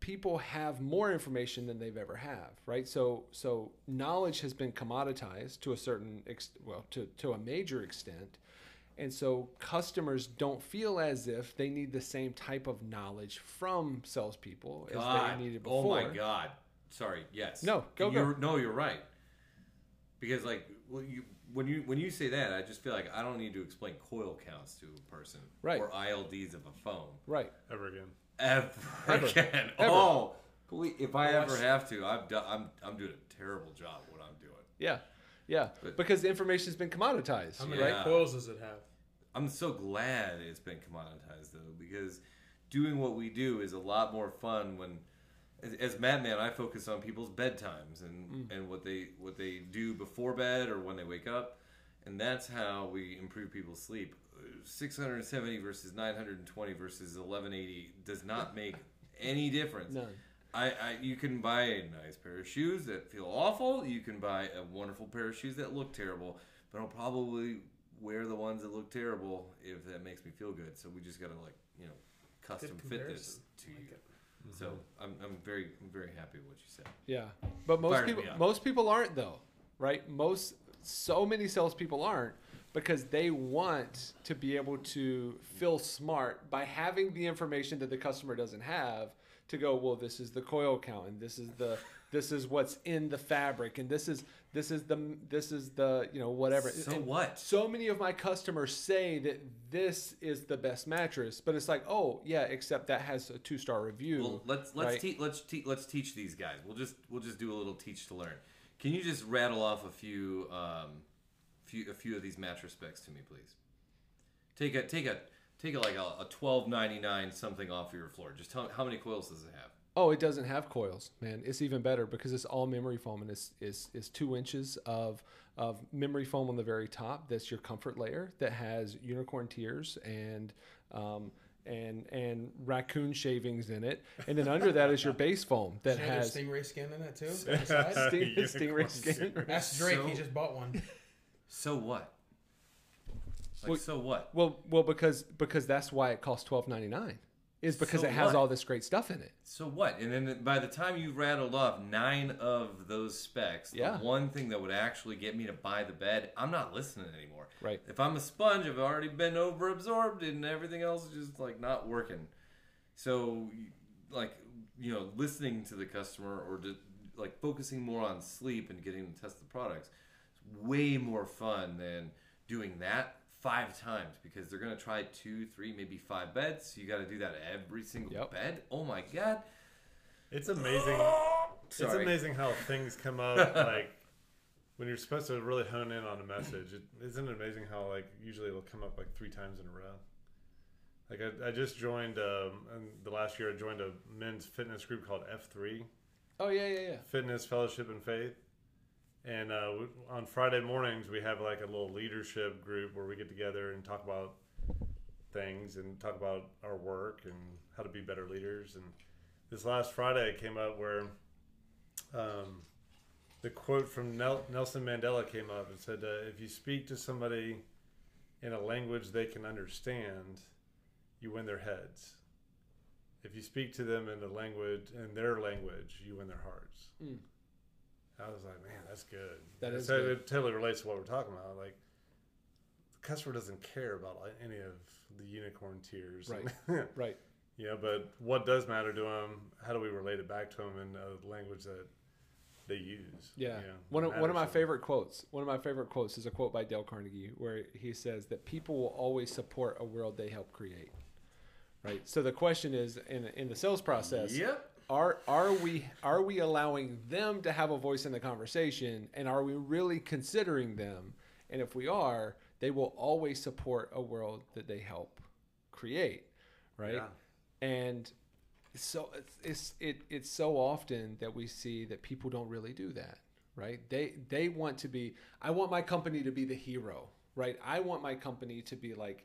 people have more information than they've ever have, right? So knowledge has been commoditized to a certain to a major extent. And so customers don't feel as if they need the same type of knowledge from salespeople as they needed before. Oh my God. Sorry. Yes. No. Go. No, you're right. Because like, well, when you say that, I just feel like I don't need to explain coil counts to a person, right? Or ILDs of a phone, right? Ever again. Oh, if I ever have to, I'm doing a terrible job what I'm doing. Yeah. But, because the information has been commoditized. How many coils does it have? I'm so glad it's been commoditized though, because doing what we do is a lot more fun when. As MattMan, I focus on people's bedtimes and what they do before bed or when they wake up, and that's how we improve people's sleep. 670 versus 920 versus 1180 does not make any difference. None. You can buy a nice pair of shoes that feel awful. You can buy a wonderful pair of shoes that look terrible, but I'll probably wear the ones that look terrible if that makes me feel good. So we just gotta custom fit this to you. Mm-hmm. So I'm very happy with what you said. Yeah, but most people aren't though, right? So many salespeople aren't, because they want to be able to feel smart by having the information that the customer doesn't have to go. Well, this is the coil count, and this is what's in the fabric, and this is the you know whatever. So and what? So many of my customers say that this is the best mattress, but it's like, oh yeah, except that has a 2-star review. Well, let's teach these guys. We'll just do a little teach to learn. Can you just rattle off a few of these mattress specs to me, please? Take like a $12.99 something off your floor. Just tell me, how many coils does it have? Oh, it doesn't have coils, man. It's even better because it's all memory foam, and it's 2 inches of memory foam on the very top. That's your comfort layer that has unicorn tears and raccoon shavings in it, and then under that is your base foam that has stingray skin in it too. Stingray skin. That's Drake. He just bought one. So what? Like, well, so what? Well, because that's why it costs $12.99. Is because it has all this great stuff in it. So what? And then by the time you rattled off 9 of those specs, the one thing that would actually get me to buy the bed, I'm not listening anymore. Right. If I'm a sponge, I've already been overabsorbed and everything else is just like not working. So, like, you know, listening to the customer or just, like, focusing more on sleep and getting them to test the products is way more fun than doing that 5 times, because they're going to try 2, 3, maybe 5 beds. So you got to do that every single bed. Oh my God. It's amazing. It's amazing how things come up. Like, when you're supposed to really hone in on a message, isn't it amazing how, like, usually it'll come up like 3 times in a row? Like, I just joined, the last year I joined a men's fitness group called F3. Oh yeah. Fitness, Fellowship, and Faith. And on Friday mornings, we have like a little leadership group where we get together and talk about things and talk about our work and how to be better leaders. And this last Friday came up where the quote from Nelson Mandela came up and said, if you speak to somebody in a language they can understand, you win their heads. If you speak to them in their language, you win their hearts. Mm. I was like, man, that's good. That is good. It totally relates to what we're talking about. Like, the customer doesn't care about any of the unicorn tears. Right. Right. Yeah, but what does matter to them? How do we relate it back to them in a language that they use? Yeah. You know, one of my favorite quotes is a quote by Dale Carnegie where he says that people will always support a world they help create. Right. So the question is, in the sales process. Yep. Are we allowing them to have a voice in the conversation, and are we really considering them? And if we are, they will always support a world that they help create, right? Yeah. And so it's so often that we see that people don't really do that, right? They want to be. I want my company to be the hero, right? I want my company to be like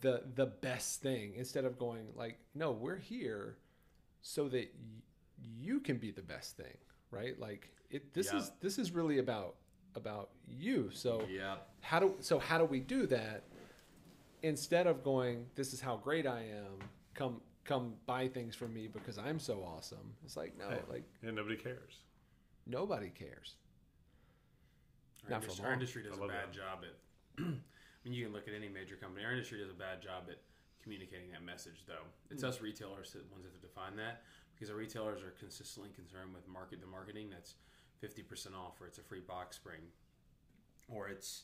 the best thing, instead of going like, no, we're here so that you can be the best thing, right? Like, this is really about you. So how do we do that? Instead of going, this is how great I am, come buy things from me because I'm so awesome. It's like, no, like, and nobody cares. Nobody cares. Our industry does a bad job at. I mean, you can look at any major company. Our industry does a bad job at communicating that message, though. It's us retailers that ones that have to define that, because our retailers are consistently concerned with marketing. That's 50% off, or it's a free box spring, or it's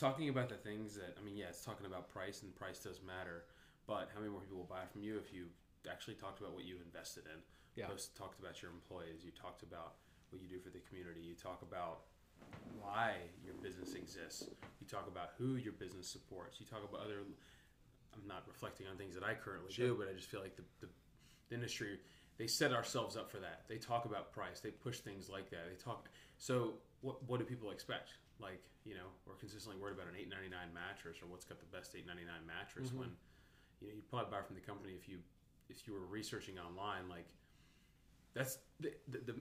talking about the things that, I mean, yeah, it's talking about price, and price does matter, but how many more people will buy from you if you actually talked about what you invested in? Yeah. Post talked about your employees, you talked about what you do for the community, you talk about why your business exists, you talk about who your business supports, you talk about other. I'm not reflecting on things that I currently do, but I just feel like the industry, they set ourselves up for that. They talk about price. They push things like that. They talk. So what do people expect? Like, you know, we're consistently worried about an $8.99 mattress, or what's got the best $8.99 mattress, mm-hmm. when, you know, you probably buy from the company if you were researching online. Like, that's the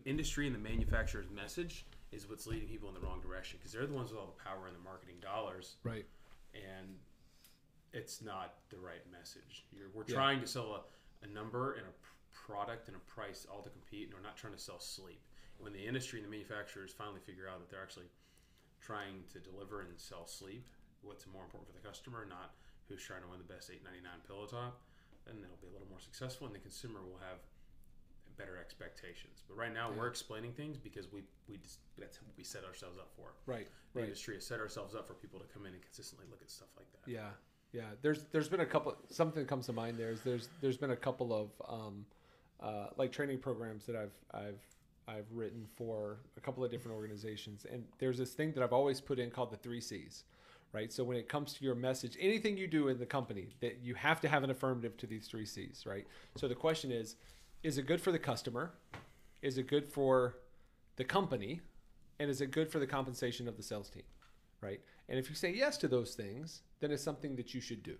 industry and the manufacturer's message is what's leading people in the wrong direction, because they're the ones with all the power and the marketing dollars. Right. And it's not the right message. We're trying to sell a number and a product and a price all to compete, and we're not trying to sell sleep. When the industry and the manufacturers finally figure out that they're actually trying to deliver and sell sleep, what's more important for the customer, not who's trying to win the best $8.99 pillow top, then they'll be a little more successful, and the consumer will have better expectations. But right now, we're explaining things because we just, that's what we set ourselves up for. Right. The industry has set ourselves up for people to come in and consistently look at stuff like that. Yeah. Yeah, there's been a couple. Something that comes to mind there is there's been a couple of like training programs that I've written for a couple of different organizations, and there's this thing that I've always put in called the 3 C's, right? So when it comes to your message, anything you do in the company, that you have to have an affirmative to these 3 C's, right? So the question is it good for the customer? Is it good for the company? And is it good for the compensation of the sales team, right? And if you say yes to those things, then it's something that you should do,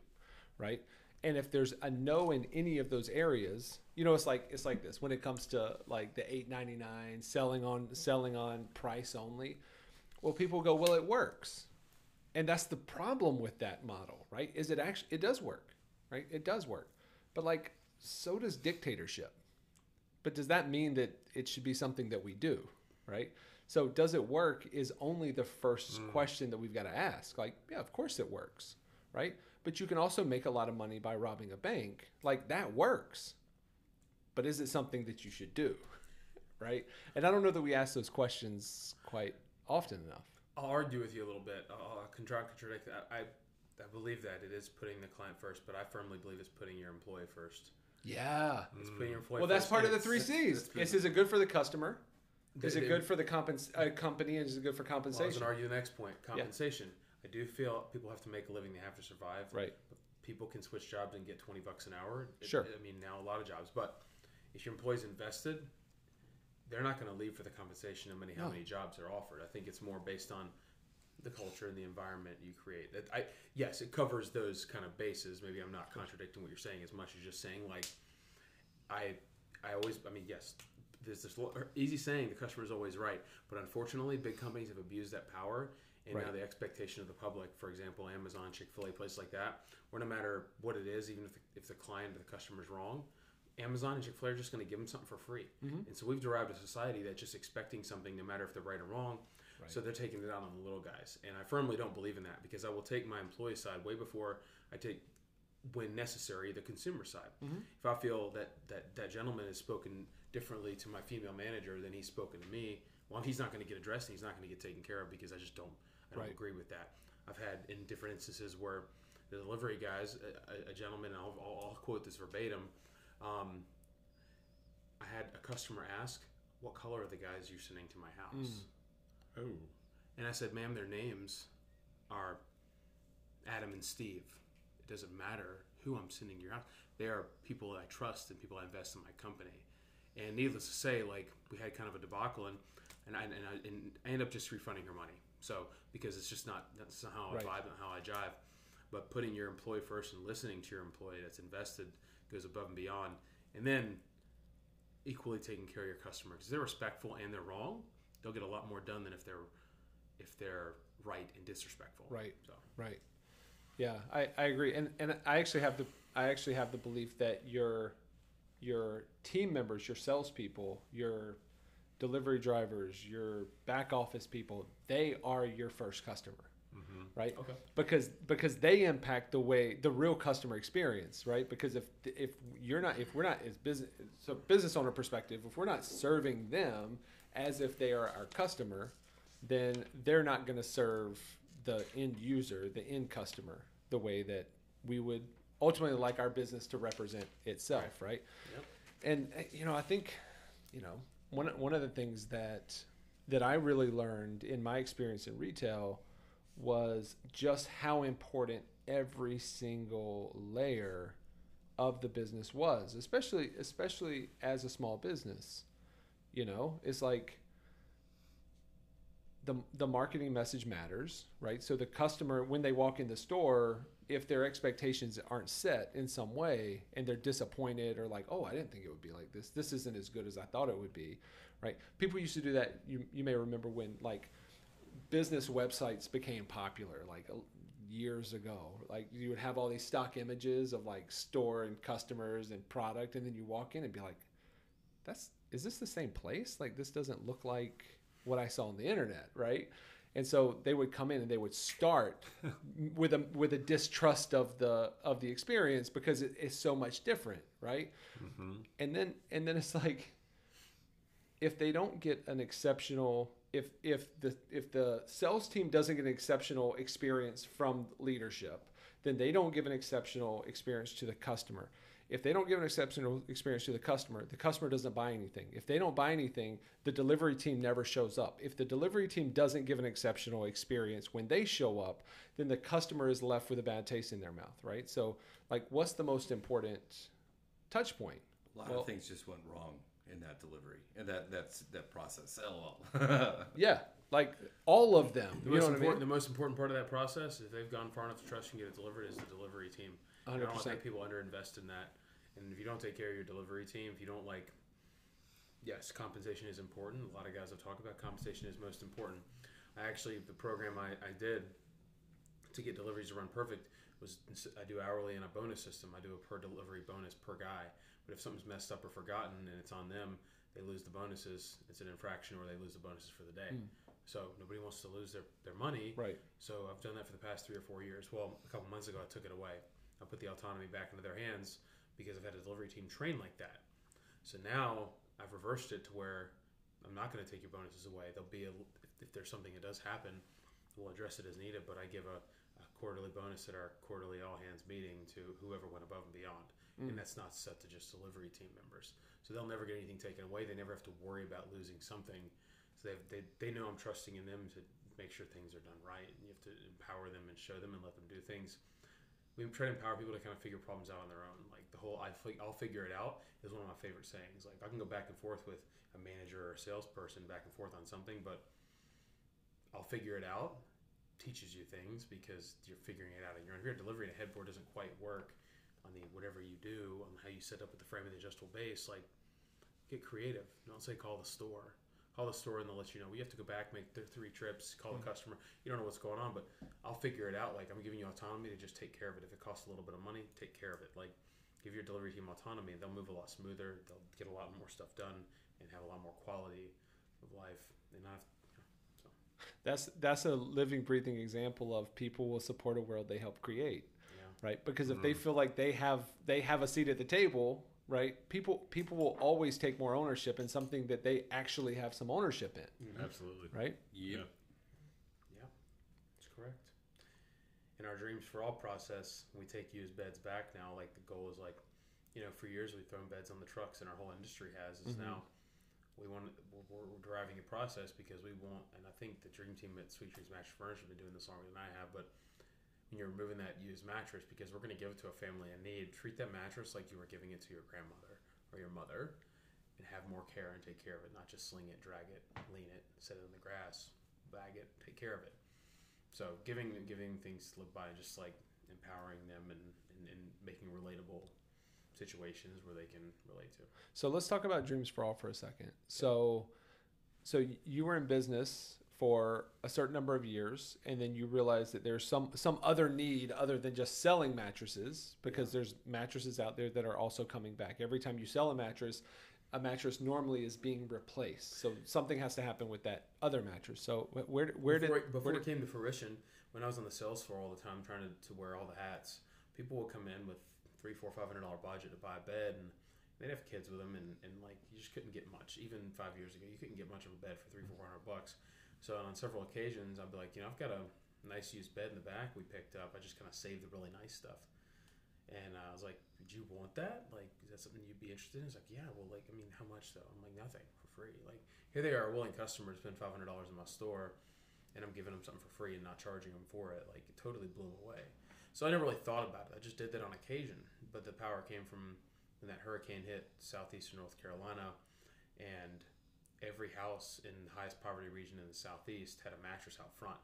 right? And if there's a no in any of those areas, you know, it's like this when it comes to like the $8.99 selling on price only. Well, people go, well, it works. And that's the problem with that model, right? Is it actually, it does work, right? It does work. But like, so does dictatorship. But does that mean that it should be something that we do, right? So does it work is only the first question that we've got to ask. Like, yeah, of course it works, right? But you can also make a lot of money by robbing a bank. Like, that works. But is it something that you should do, right? And I don't know that we ask those questions quite often enough. I'll argue with you a little bit. I'll contradict that. I believe that it is putting the client first, but I firmly believe it's putting your employee first. Yeah. It's putting your employee first. Well, that's part of the three C's. Is it good for the customer? Is it good for the company? And is it good for compensation? Well, I was going to argue the next point, compensation. Yeah. I do feel people have to make a living. They have to survive. Right. People can switch jobs and get $20 an hour. Sure. I mean, now a lot of jobs. But if your employee's invested, they're not going to leave for the compensation of how many jobs are offered. I think it's more based on the culture and the environment you create. Yes, it covers those kind of bases. Maybe I'm not contradicting what you're saying as much as just saying, like, yes, there's this easy saying, the customer's always right. But unfortunately, big companies have abused that power. And now the expectation of the public, for example, Amazon, Chick-fil-A, places like that, where no matter what it is, even if the client or the customer's wrong, Amazon and Chick-fil-A are just going to give them something for free. Mm-hmm. And so we've derived a society that's just expecting something no matter if they're right or wrong. Right. So they're taking it out on the little guys. And I firmly don't believe in that, because I will take my employee side way before I take, when necessary, the consumer side. Mm-hmm. If I feel that gentleman has spoken differently to my female manager than he's spoken to me, well, he's not going to get addressed and he's not going to get taken care of, because I just don't agree with that. I've had in different instances where the delivery guys, a gentleman, and I'll quote this verbatim, I had a customer ask, "What color are the guys you're sending to my house?" Mm. Oh. And I said, "Ma'am, their names are Adam and Steve. It doesn't matter who I'm sending to your house. They are people that I trust and people I invest in my company." And needless to say, like, we had kind of a debacle, and I ended up just refunding her money. So, because it's just not, that's not how I vibe and how I jive. But putting your employee first and listening to your employee that's invested goes above and beyond, and then equally taking care of your customer, because they're respectful and they're wrong, they'll get a lot more done than if they're right and disrespectful. Right. So. Right. Yeah, I agree, and I actually have the belief that your team members, your salespeople, your delivery drivers, your back office people, they are your first customer. Mm-hmm. Right. Okay. Because they impact the real customer experience. Right. Because if we're not as business, so business owner perspective, if we're not serving them as if they are our customer, then they're not going to serve the end user, the end customer, the way that we would ultimately like our business to represent itself. Right. Yep. And I think, one of the things that I really learned in my experience in retail was just how important every single layer of the business was, especially as a small business. It's like the marketing message matters, right? So the customer, when they walk in the store, if their expectations aren't set in some way and they're disappointed or like, oh, I didn't think it would be like this. This isn't as good as I thought it would be, right? People used to do that. You may remember when, like, business websites became popular, like, years ago. Like, you would have all these stock images of, like, store and customers and product, and then you walk in and be like, is this the same place? Like, this doesn't look like what I saw on the internet, right? And so they would come in and they would start with a distrust of the experience, because it's so much different, right? Mm-hmm. And then it's like, if they don't get an exceptional, if the sales team doesn't get an exceptional experience from leadership, then they don't give an exceptional experience to the customer. If they don't give an exceptional experience to the customer doesn't buy anything. If they don't buy anything, the delivery team never shows up. If the delivery team doesn't give an exceptional experience when they show up, then the customer is left with a bad taste in their mouth, right? So, like, what's the most important touch point? A lot of things just went wrong in that delivery and that process. LOL. Yeah, like, all of them. The most important part of that process, if they've gone far enough to trust and get it delivered, is the delivery team. 100%. I don't think people underinvest in that. And if you don't take care of your delivery team, if you don't, like, yes, compensation is important. A lot of guys will talk about compensation is most important. I actually, the program I did to get deliveries to run perfect was I do hourly and a bonus system. I do a per delivery bonus per guy. But if something's messed up or forgotten and it's on them, they lose the bonuses. It's an infraction, or they lose the bonuses for the day. Mm. So nobody wants to lose their money. Right. So I've done that for the past 3 or 4 years. Well, a couple months ago, I took it away. I put the autonomy back into their hands because I've had a delivery team train like that. So now I've reversed it to where I'm not going to take your bonuses away. There'll be if there's something that does happen, we'll address it as needed, but I give a quarterly bonus at our quarterly all-hands meeting to whoever went above and beyond. Mm. And that's not set to just delivery team members. So they'll never get anything taken away. They never have to worry about losing something. So they know I'm trusting in them to make sure things are done right. And you have to empower them and show them and let them do things. We try to empower people to kind of figure problems out on their own. Like the whole I'll figure it out is one of my favorite sayings. Like I can go back and forth with a manager or a salesperson back and forth on something, but I'll figure it out teaches you things because you're figuring it out. And if you're delivering a headboard doesn't quite work on the whatever you do, on how you set up with the frame and the adjustable base, like get creative. Don't say call the store. Call the store and they'll let you know. We have to go back, make 3 trips, call the customer. You don't know what's going on, but I'll figure it out. Like I'm giving you autonomy to just take care of it. If it costs a little bit of money, take care of it. Like give your delivery team autonomy. They'll move a lot smoother. They'll get a lot more stuff done and have a lot more quality of life. And I've that's a living, breathing example of people will support a world they help create, right? Because if they feel like they have a seat at the table, right? People will always take more ownership in something that they actually have some ownership in. Mm-hmm. Absolutely, right? Yeah, that's correct. In our Dreams for All process, we take used beds back now. Like the goal is for years we've thrown beds on the trucks, and our whole industry has is now. We're driving a process because we want, and I think the dream team at Sweet Dreams Mattress Furniture have been doing this longer than I have, but when you're removing that used mattress, because we're going to give it to a family in need, treat that mattress like you were giving it to your grandmother or your mother and have more care and take care of it, not just sling it, drag it, lean it, set it in the grass, bag it, take care of it. So giving things to live by, just like empowering them and making relatable situations where they can relate to. So let's talk about Dreams for All for a second. So you were in business for a certain number of years, and then you realized that there's some other need other than just selling mattresses, because there's mattresses out there that are also coming back. Every time you sell a mattress normally is being replaced. So something has to happen with that other mattress. So where did it came to fruition, when I was on the sales floor all the time trying to wear all the hats, people would come in with $300, $400, $500 budget to buy a bed, and they'd have kids with them, and like you just couldn't get much. Even 5 years ago, you couldn't get much of a bed for $300, $400. So on several occasions, I'd be like, I've got a nice used bed in the back we picked up. I just kind of saved the really nice stuff, and I was like, "Would you want that? Like, is that something you'd be interested in?" It's like, "Yeah, well, how much though?" I'm like, "Nothing, for free." Like, here they are, a willing customer to spend $500 in my store, and I'm giving them something for free and not charging them for it. Like, it totally blew them away. So I never really thought about it. I just did that on occasion. But the power came from when that hurricane hit southeastern North Carolina, and every house in the highest poverty region in the southeast had a mattress out front.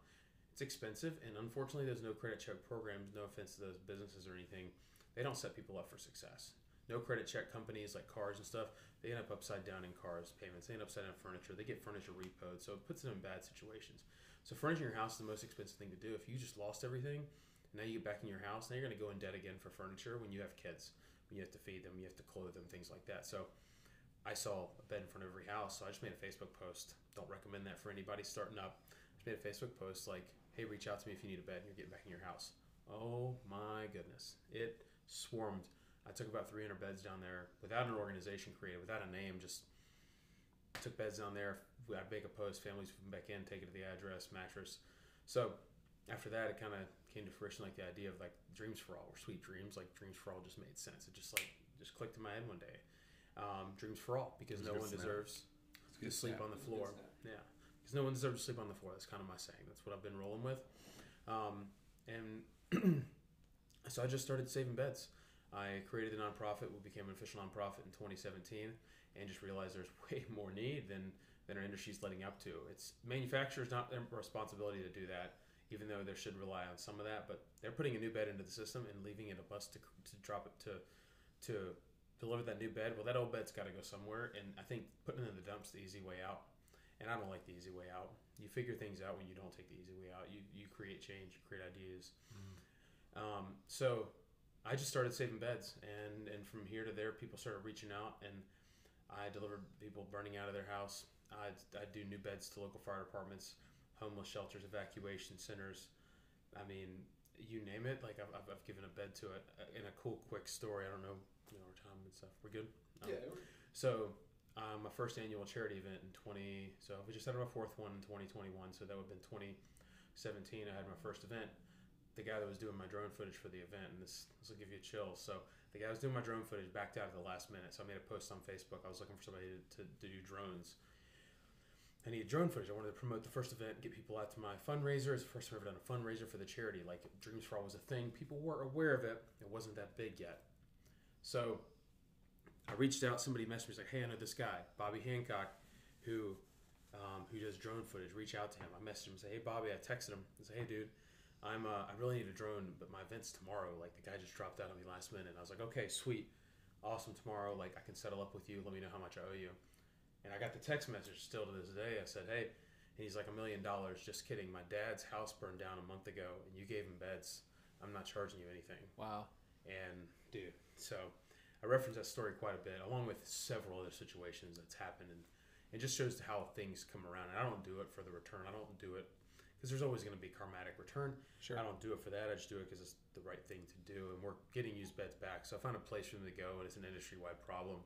It's expensive, and unfortunately there's no credit check programs, no offense to those businesses or anything. They don't set people up for success. No credit check companies like cars and stuff, they end up upside down in cars payments. They end up upside down in furniture. They get furniture repoed, so it puts them in bad situations. So furnishing your house is the most expensive thing to do. If you just lost everything, now you get back in your house, now you're going to go in debt again for furniture when you have kids, when you have to feed them, you have to clothe them, things like that. So I saw a bed in front of every house, so I just made a Facebook post. Don't recommend that for anybody starting up. I just made a Facebook post like, hey, reach out to me if you need a bed and you're getting back in your house. Oh my goodness. It swarmed. I took about 300 beds down there without an organization created, without a name, just took beds down there. I'd make a post, families come back in, take it to the address, mattress. So after that, it kind of came to fruition, like the idea of like Dreams for All or Sweet Dreams. Like Dreams for All just made sense. It just clicked in my head one day. Dreams for All, because no one deserves to sleep on the floor. Yeah, because no one deserves to sleep on the floor. That's kind of my saying. That's what I've been rolling with. And so I just started saving beds. I created a nonprofit. We became an official nonprofit in 2017, and just realized there's way more need than our industry's letting up to. It's manufacturers not their responsibility to do that, even though they should rely on some of that, but they're putting a new bed into the system and leaving it a bus to drop it to deliver that new bed. Well, that old bed's got to go somewhere, and I think putting it in the dump's the easy way out. And I don't like the easy way out. You figure things out when you don't take the easy way out. You create change, you create ideas. Mm. So I just started saving beds, and from here to there, people started reaching out, and I delivered people burning out of their house. I do new beds to local fire departments, homeless shelters, evacuation centers. I mean, you name it. Like I've given a bed to it. And a cool, quick story. I don't know, our time and stuff. We're good. Yeah. So my first annual charity event in So we just had my fourth one in 2021. So that would have been 2017. I had my first event. The guy that was doing my drone footage for the event, and this will give you a chill. So the guy that was doing my drone footage backed out at the last minute. So I made a post on Facebook. I was looking for somebody to do drones. I needed drone footage. I wanted to promote the first event, get people out to my fundraiser. It's the first time I've done a fundraiser for the charity. Like, Dreams for All was a thing. People were aware of it. It wasn't that big yet. So I reached out. Somebody messaged me. He's like, hey, I know this guy, Bobby Hancock, who does drone footage. Reach out to him. I messaged him and said, hey, Bobby. I texted him. I said, hey, dude, I really need a drone, but my event's tomorrow. Like, the guy just dropped out on me last minute. And I was like, okay, sweet. Awesome tomorrow. Like, I can settle up with you. Let me know how much I owe you. And I got the text message still to this day. I said, hey, and he's like, $1 million. Just kidding. My dad's house burned down a month ago, and you gave him beds. I'm not charging you anything. Wow. And, dude, so I reference that story quite a bit, along with several other situations that's happened. And it just shows how things come around. And I don't do it for the return. I don't do it because there's always going to be karmatic return. Sure. I don't do it for that. I just do it because it's the right thing to do. And we're getting used beds back. So I found a place for them to go, and it's an industry-wide problem.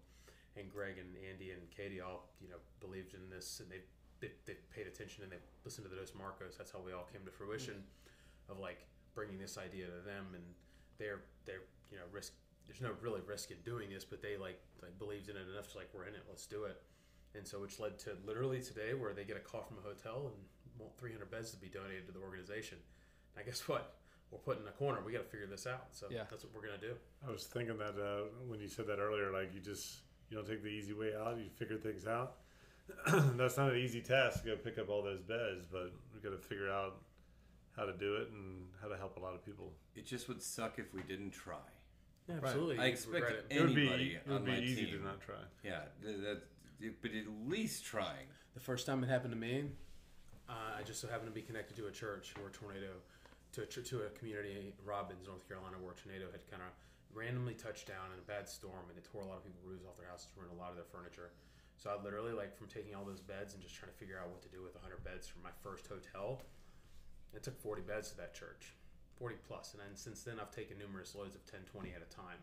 And Greg and Andy and Katie all, believed in this, and they paid attention, and they listened to the Dos Marcos. That's how we all came to fruition, of like bringing this idea to them, and they're risk. There's no really risk in doing this, but they like believed in it enough to like, we're in it, let's do it. And so, which led to literally today, where they get a call from a hotel and want 300 beds to be donated to the organization. Now, guess what? We're put in a corner. We got to figure this out. So yeah. That's what we're gonna do. I was thinking that when you said that earlier, like you don't take the easy way out. You figure things out. That's not an easy task to go pick up all those beds, but we've got to figure out how to do it and how to help a lot of people. It just would suck if we didn't try. Yeah, absolutely. Right. I expect anybody on my team. It would be easy to not try. Yeah, but at least trying. The first time it happened to me, I just so happened to be connected to a church where a tornado, to a community in Robbins, North Carolina, where a tornado had kind of randomly touched down in a bad storm, and it tore a lot of people's roofs off their houses, ruined a lot of their furniture. So I literally, from taking all those beds and just trying to figure out what to do with 100 beds from my first hotel, it took 40 beds to that church, 40 plus. And then since then, I've taken numerous loads of 10, 20 at a time.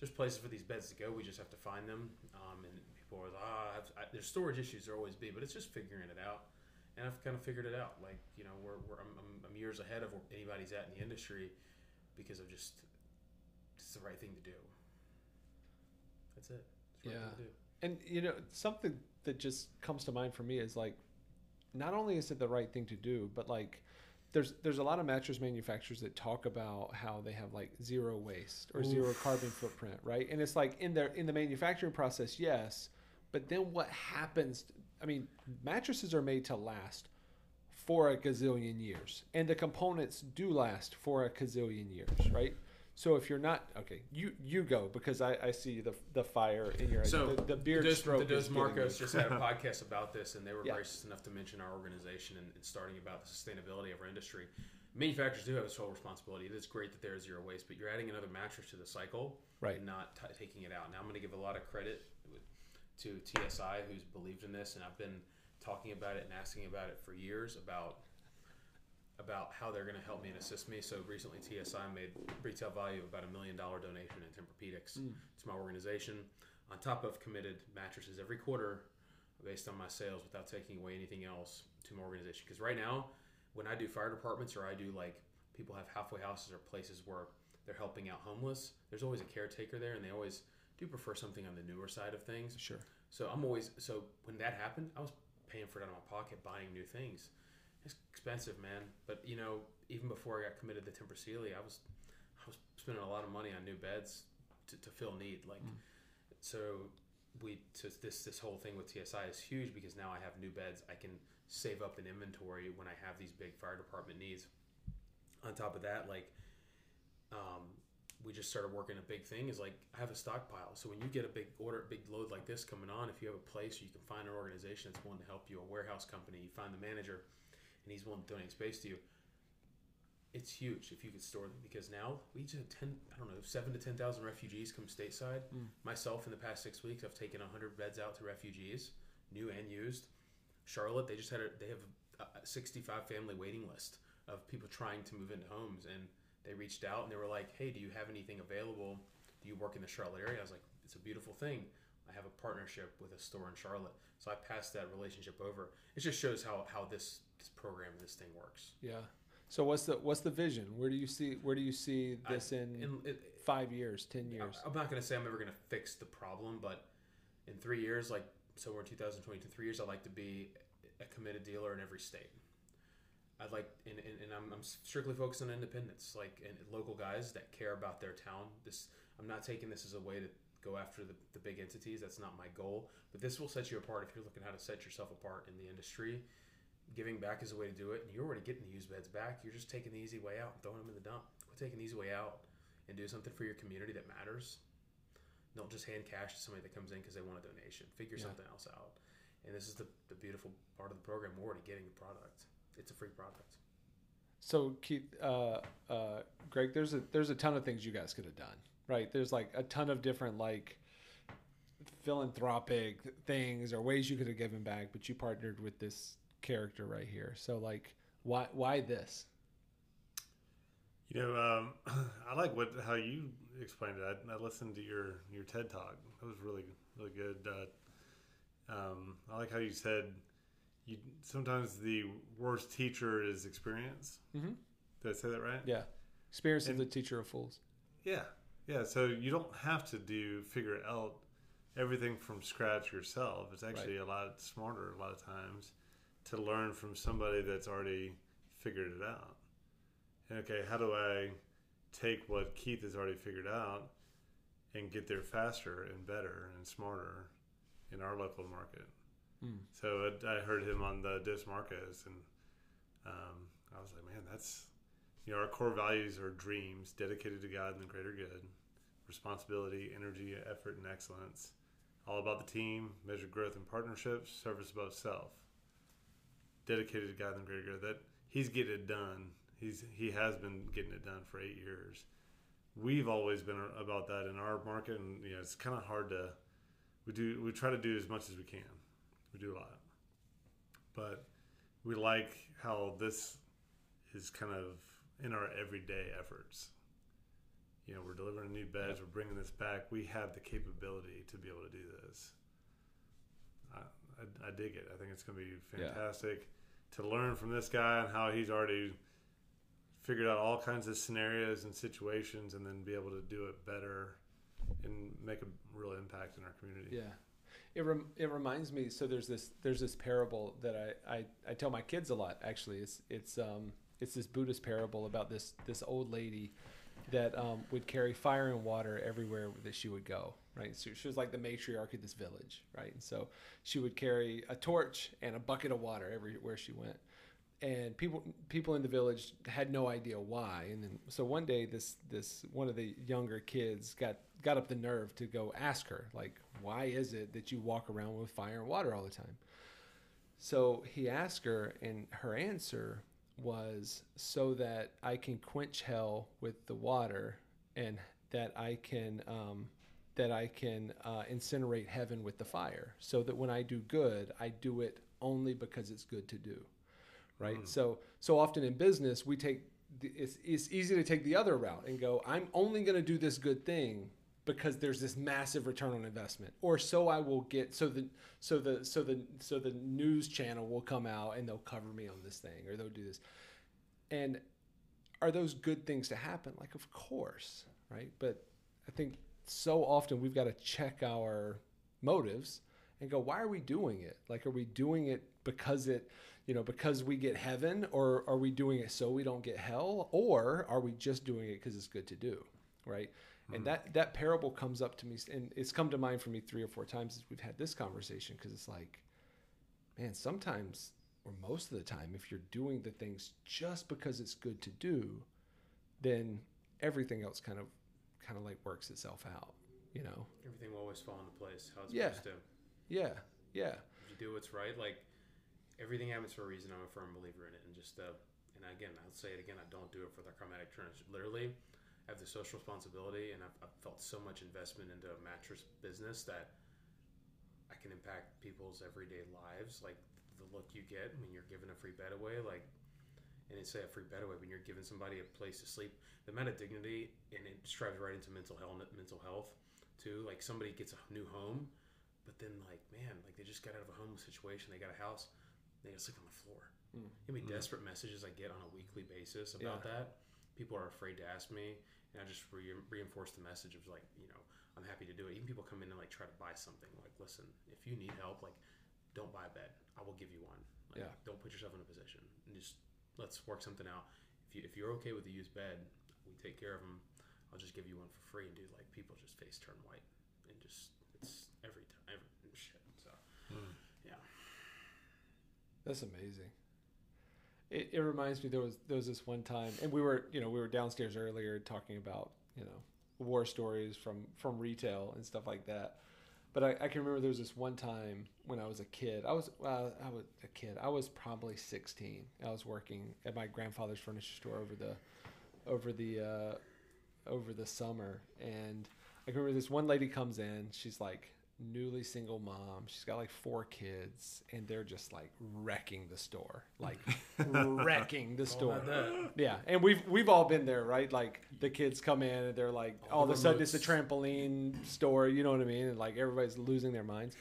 There's places for these beds to go. We just have to find them. And people are like, there's storage issues, there always be, but it's just figuring it out. And I've kind of figured it out. Like, I'm years ahead of where anybody's at in the industry because of just... it's the right thing to do. That's it. It's the right thing to do. And something that just comes to mind for me is not only is it the right thing to do, but there's a lot of mattress manufacturers that talk about how they have zero waste or zero carbon footprint, right? And it's in the manufacturing process, yes, but then what happens? I mean, mattresses are made to last for a gazillion years, and the components do last for a gazillion years, right? So if you're not okay, you go because I see the fire in your eyes. So the beard stroke. The Dos Marcos just had a podcast about this, and they were gracious enough to mention our organization and starting about the sustainability of our industry. Manufacturers do have a sole responsibility. It is great that there is zero waste, but you're adding another mattress to the cycle, right? And not taking it out. Now I'm going to give a lot of credit to TSI, who's believed in this, and I've been talking about it and asking about it for years about how they're going to help me and assist me. So recently TSI made retail value of about $1 million donation in Tempur-Pedics to my organization, on top of committed mattresses every quarter based on my sales without taking away anything else to my organization. Because right now, when I do fire departments or I do people have halfway houses or places where they're helping out homeless, there's always a caretaker there, and they always do prefer something on the newer side of things. Sure. So when that happened, I was paying for it out of my pocket, buying new things. It's expensive, man. But, even before I got committed to Tempur Sealy, I was spending a lot of money on new beds to fill need. So this whole thing with TSI is huge because now I have new beds. I can save up in inventory when I have these big fire department needs. On top of that, we just started working a big thing is like, I have a stockpile. So when you get a big order, a big load like this coming on, if you have a place, you can find an organization that's willing to help you, a warehouse company, you find the manager and he's willing to donate space to you. It's huge if you could store them, because now we just have 7,000 to 10,000 refugees come stateside. Mm. Myself, in the past 6 weeks, I've taken 100 beds out to refugees, new and used. Charlotte, they have a 65 family waiting list of people trying to move into homes, and they reached out and they were like, "Hey, do you have anything available? Do you work in the Charlotte area?" I was like, "It's a beautiful thing. I have a partnership with a store in Charlotte." So I passed that relationship over. It just shows how this program, this thing works. Yeah. So what's the vision? Where do you see this in 5 years, 10 years? I'm not going to say I'm ever going to fix the problem, but in 3 years, like, so we're in 2022, 3 years, I'd like to be a committed dealer in every state. I'd like, and I'm strictly focused on independents, like, and local guys that care about their town. This, I'm not taking this as a way to go after the big entities. That's not my goal. But this will set you apart if you're looking how to set yourself apart in the industry. Giving back is a way to do it, and you're already getting the used beds back. You're just taking the easy way out and throwing them in the dump. Quit taking the easy way out and do something for your community that matters. Don't just hand cash to somebody that comes in because they want a donation. Figure something else out. And this is the beautiful part of the program. We're already getting the product. It's a free product. So, Keith, Greg, there's a ton of things you guys could have done, right? There's like a ton of different like philanthropic things or ways you could have given back, but you partnered with this character right here. So like, why this? You know, I like how you explained it. I listened to your TED talk. That was really, really good. I like how you said sometimes the worst teacher is experience. Mm-hmm. Did I say that right? Yeah. Experience is the teacher of fools. Yeah. Yeah. So you don't have to figure out everything from scratch yourself. It's actually a lot smarter a lot of times to learn from somebody that's already figured it out. And okay, how do I take what Keith has already figured out and get there faster and better and smarter in our local market? Mm. So I heard him on the Dos Marcos, and I was like, man, that's, you know, our core values are dreams, dedicated to God and the greater good, responsibility, energy, effort, and excellence, all about the team, measured growth and partnerships, service above self. Dedicated to God and greater good. That he's getting it done. He has been getting it done for 8 years. We've always been about that in our market, and you know, it's kind of hard to. We try to do as much as we can. We do a lot, but we like how this is kind of in our everyday efforts. You know, we're delivering new beds. We're bringing this back. We have the capability to be able to do this. I dig it. I think it's going to be fantastic to learn from this guy and how he's already figured out all kinds of scenarios and situations, and then be able to do it better and make a real impact in our community. Yeah, it reminds me. So there's this parable that I tell my kids a lot. Actually, it's this Buddhist parable about this old lady that would carry fire and water everywhere that she would go, right? So she was like the matriarch of this village, right? And so she would carry a torch and a bucket of water everywhere she went. And people in the village had no idea why. And then, so one day this one of the younger kids got up the nerve to go ask her, like, why is it that you walk around with fire and water all the time? So he asked her, and her answer was, so that I can quench hell with the water, and that I can incinerate heaven with the fire, so that when I do good, I do it only because it's good to do, right? Mm. So often in business, we take it's easy to take the other route and go, I'm only going to do this good thing because there's this massive return on investment, or so I will get, so the news channel will come out and they'll cover me on this thing, or they'll do this. And are those good things to happen? Like, of course, right? But I think so often we've got to check our motives and go, why are we doing it? Like, are we doing it because we get heaven, or are we doing it so we don't get hell, or are we just doing it because it's good to do? Right. Mm-hmm. And that parable comes up to me, and it's come to mind for me 3 or 4 times as we've had this conversation, because it's like, man, sometimes, or most of the time, if you're doing the things just because it's good to do, then everything else kind of kind of like works itself out, you know. Everything will always fall into place how it's supposed to. Yeah, yeah. If you do what's right, like everything happens for a reason. I'm a firm believer in it, and just and again, I'll say it again, I don't do it for the chromatic turns. Literally, I have the social responsibility, and I've felt so much investment into a mattress business that I can impact people's everyday lives. Like the look you get when you're giving a free bed away, like, and it's a free bed away when you're giving somebody a place to sleep. The amount of dignity, and it strives right into mental health too. Like somebody gets a new home, but then like, man, like they just got out of a homeless situation, they got a house, they gotta sleep on the floor. I mean, desperate messages I get on a weekly basis about that. People are afraid to ask me, and I just reinforce the message of like, you know, I'm happy to do it. Even people come in and like try to buy something. Like, listen, if you need help, like, don't buy a bed. I will give you one. Like, don't put yourself in a position. And just let's work something out. If you're okay with a used bed, we take care of them. I'll just give you one for free. And dude, like people just face turn white, and just it's every time shit. So yeah, that's amazing. It reminds me there was this one time, and we were downstairs earlier talking about, you know, war stories from retail and stuff like that. But I can remember there was this one time when I was a kid. I was probably 16. I was working at my grandfather's furniture store over the summer, and I remember this one lady comes in. She's like newly single mom. She's got like 4 kids, and they're just like wrecking the store, Yeah, and we've all been there, right? Like the kids come in, and they're like, all of a sudden it's a trampoline store, you know what I mean? And like everybody's losing their minds.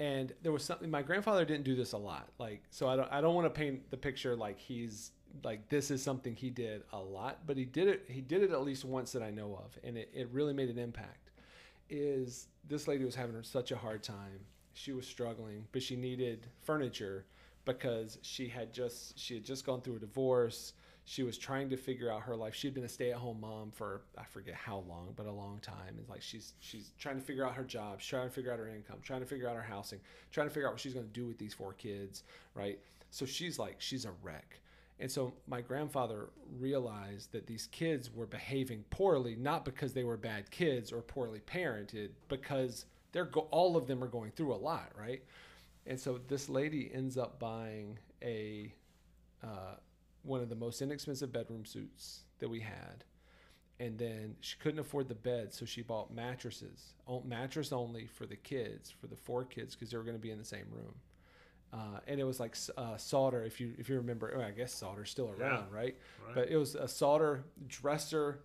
And there was something. My grandfather didn't do this a lot, like so. I don't want to paint the picture like he's like this is something he did a lot, but he did it at least once that I know of, and it really made an impact. Is this lady was having such a hard time. She was struggling, but she needed furniture because she had just gone through a divorce. She was trying to figure out her life. She had been a stay-at-home mom for I forget how long, but a long time. And like she's trying to figure out her job, trying to figure out her income, trying to figure out her housing, trying to figure out what she's going to do with these 4 kids, right? So she's a wreck. And so my grandfather realized that these kids were behaving poorly, not because they were bad kids or poorly parented, because all of them are going through a lot, right? And so this lady ends up buying one of the most inexpensive bedroom suits that we had. And then she couldn't afford the bed, so she bought mattresses, mattress only for the kids, for the 4 kids, because they were going to be in the same room. And it was like Sauder, if you remember. Well, I guess Sauder's still around, right? But it was a Sauder dresser,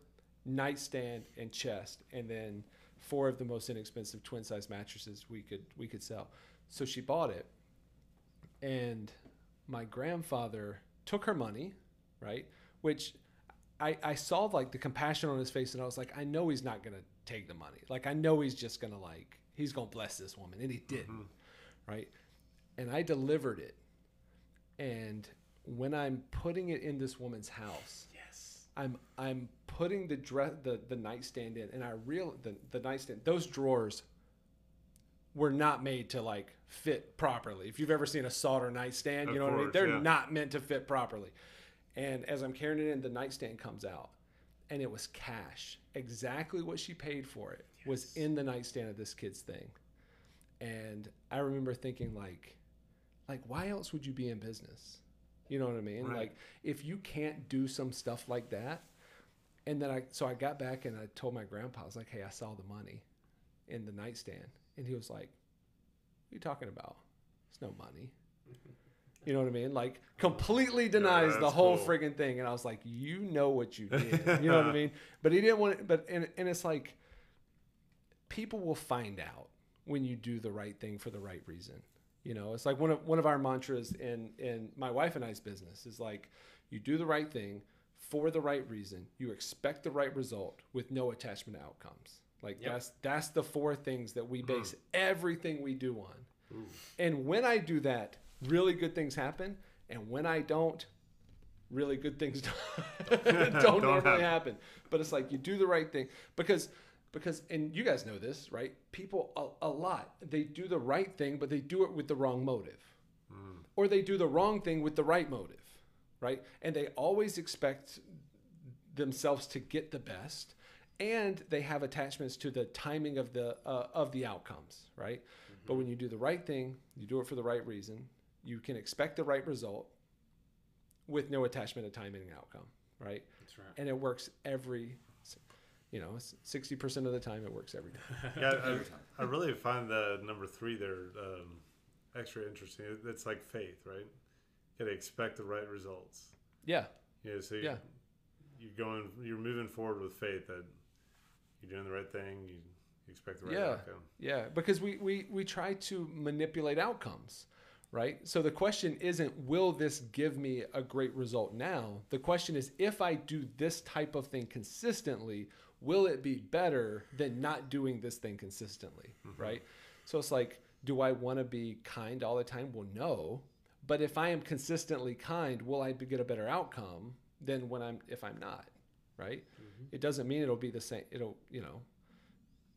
nightstand, and chest, and then 4 of the most inexpensive twin size mattresses we could sell. So she bought it, and my grandfather took her money, right? Which I saw like the compassion on his face, and I was like, I know he's not gonna take the money. Like I know he's just gonna like he's gonna bless this woman, and he didn't, right? And I delivered it. And when I'm putting it in this woman's house, I'm putting the nightstand in, and I realized the nightstand, those drawers were not made to like fit properly. If you've ever seen a solder nightstand, you know what I mean? They're not meant to fit properly. And as I'm carrying it in, the nightstand comes out, and it was cash. Exactly what she paid for it was in the nightstand of this kid's thing. And I remember thinking like why else would you be in business? You know what I mean? Right. Like if you can't do some stuff like that. And then I got back and I told my grandpa, I was like, hey, I saw the money in the nightstand. And he was like, what are you talking about? It's no money. You know what I mean? Like completely denies the whole friggin' thing. And I was like, you know what you did. You know what I mean? But he didn't want it. But, and it's like, people will find out when you do the right thing for the right reason. You know, it's like one of our mantras in my wife and I's business is like, you do the right thing for the right reason. You expect the right result with no attachment to outcomes. Like that's the 4 things that we base everything we do on. Ooh. And when I do that, really good things happen. And when I don't, really good things don't normally happen. But it's like, you do the right thing because and you guys know this, right? People a lot, they do the right thing, but they do it with the wrong motive. Or they do the wrong thing with the right motive, right? And they always expect themselves to get the best. and they have attachments to the timing of the outcomes, right? Mm-hmm. But when you do the right thing, you do it for the right reason, you can expect the right result with no attachment to timing and outcome, right? That's right. And it works every, 60% of the time, it works every time. Yeah, I really find the number 3 there extra interesting. It's like faith, right? You got to expect the right results. Yeah. So you're moving forward with faith that you're doing the right thing, you expect the right outcome. Yeah, because we try to manipulate outcomes, right? So the question isn't, will this give me a great result now? The question is, if I do this type of thing consistently, will it be better than not doing this thing consistently, mm-hmm. right? So it's like, do I want to be kind all the time? Well, no. But if I am consistently kind, will I get a better outcome than if I'm not, right? Mm-hmm. It doesn't mean it'll be the same.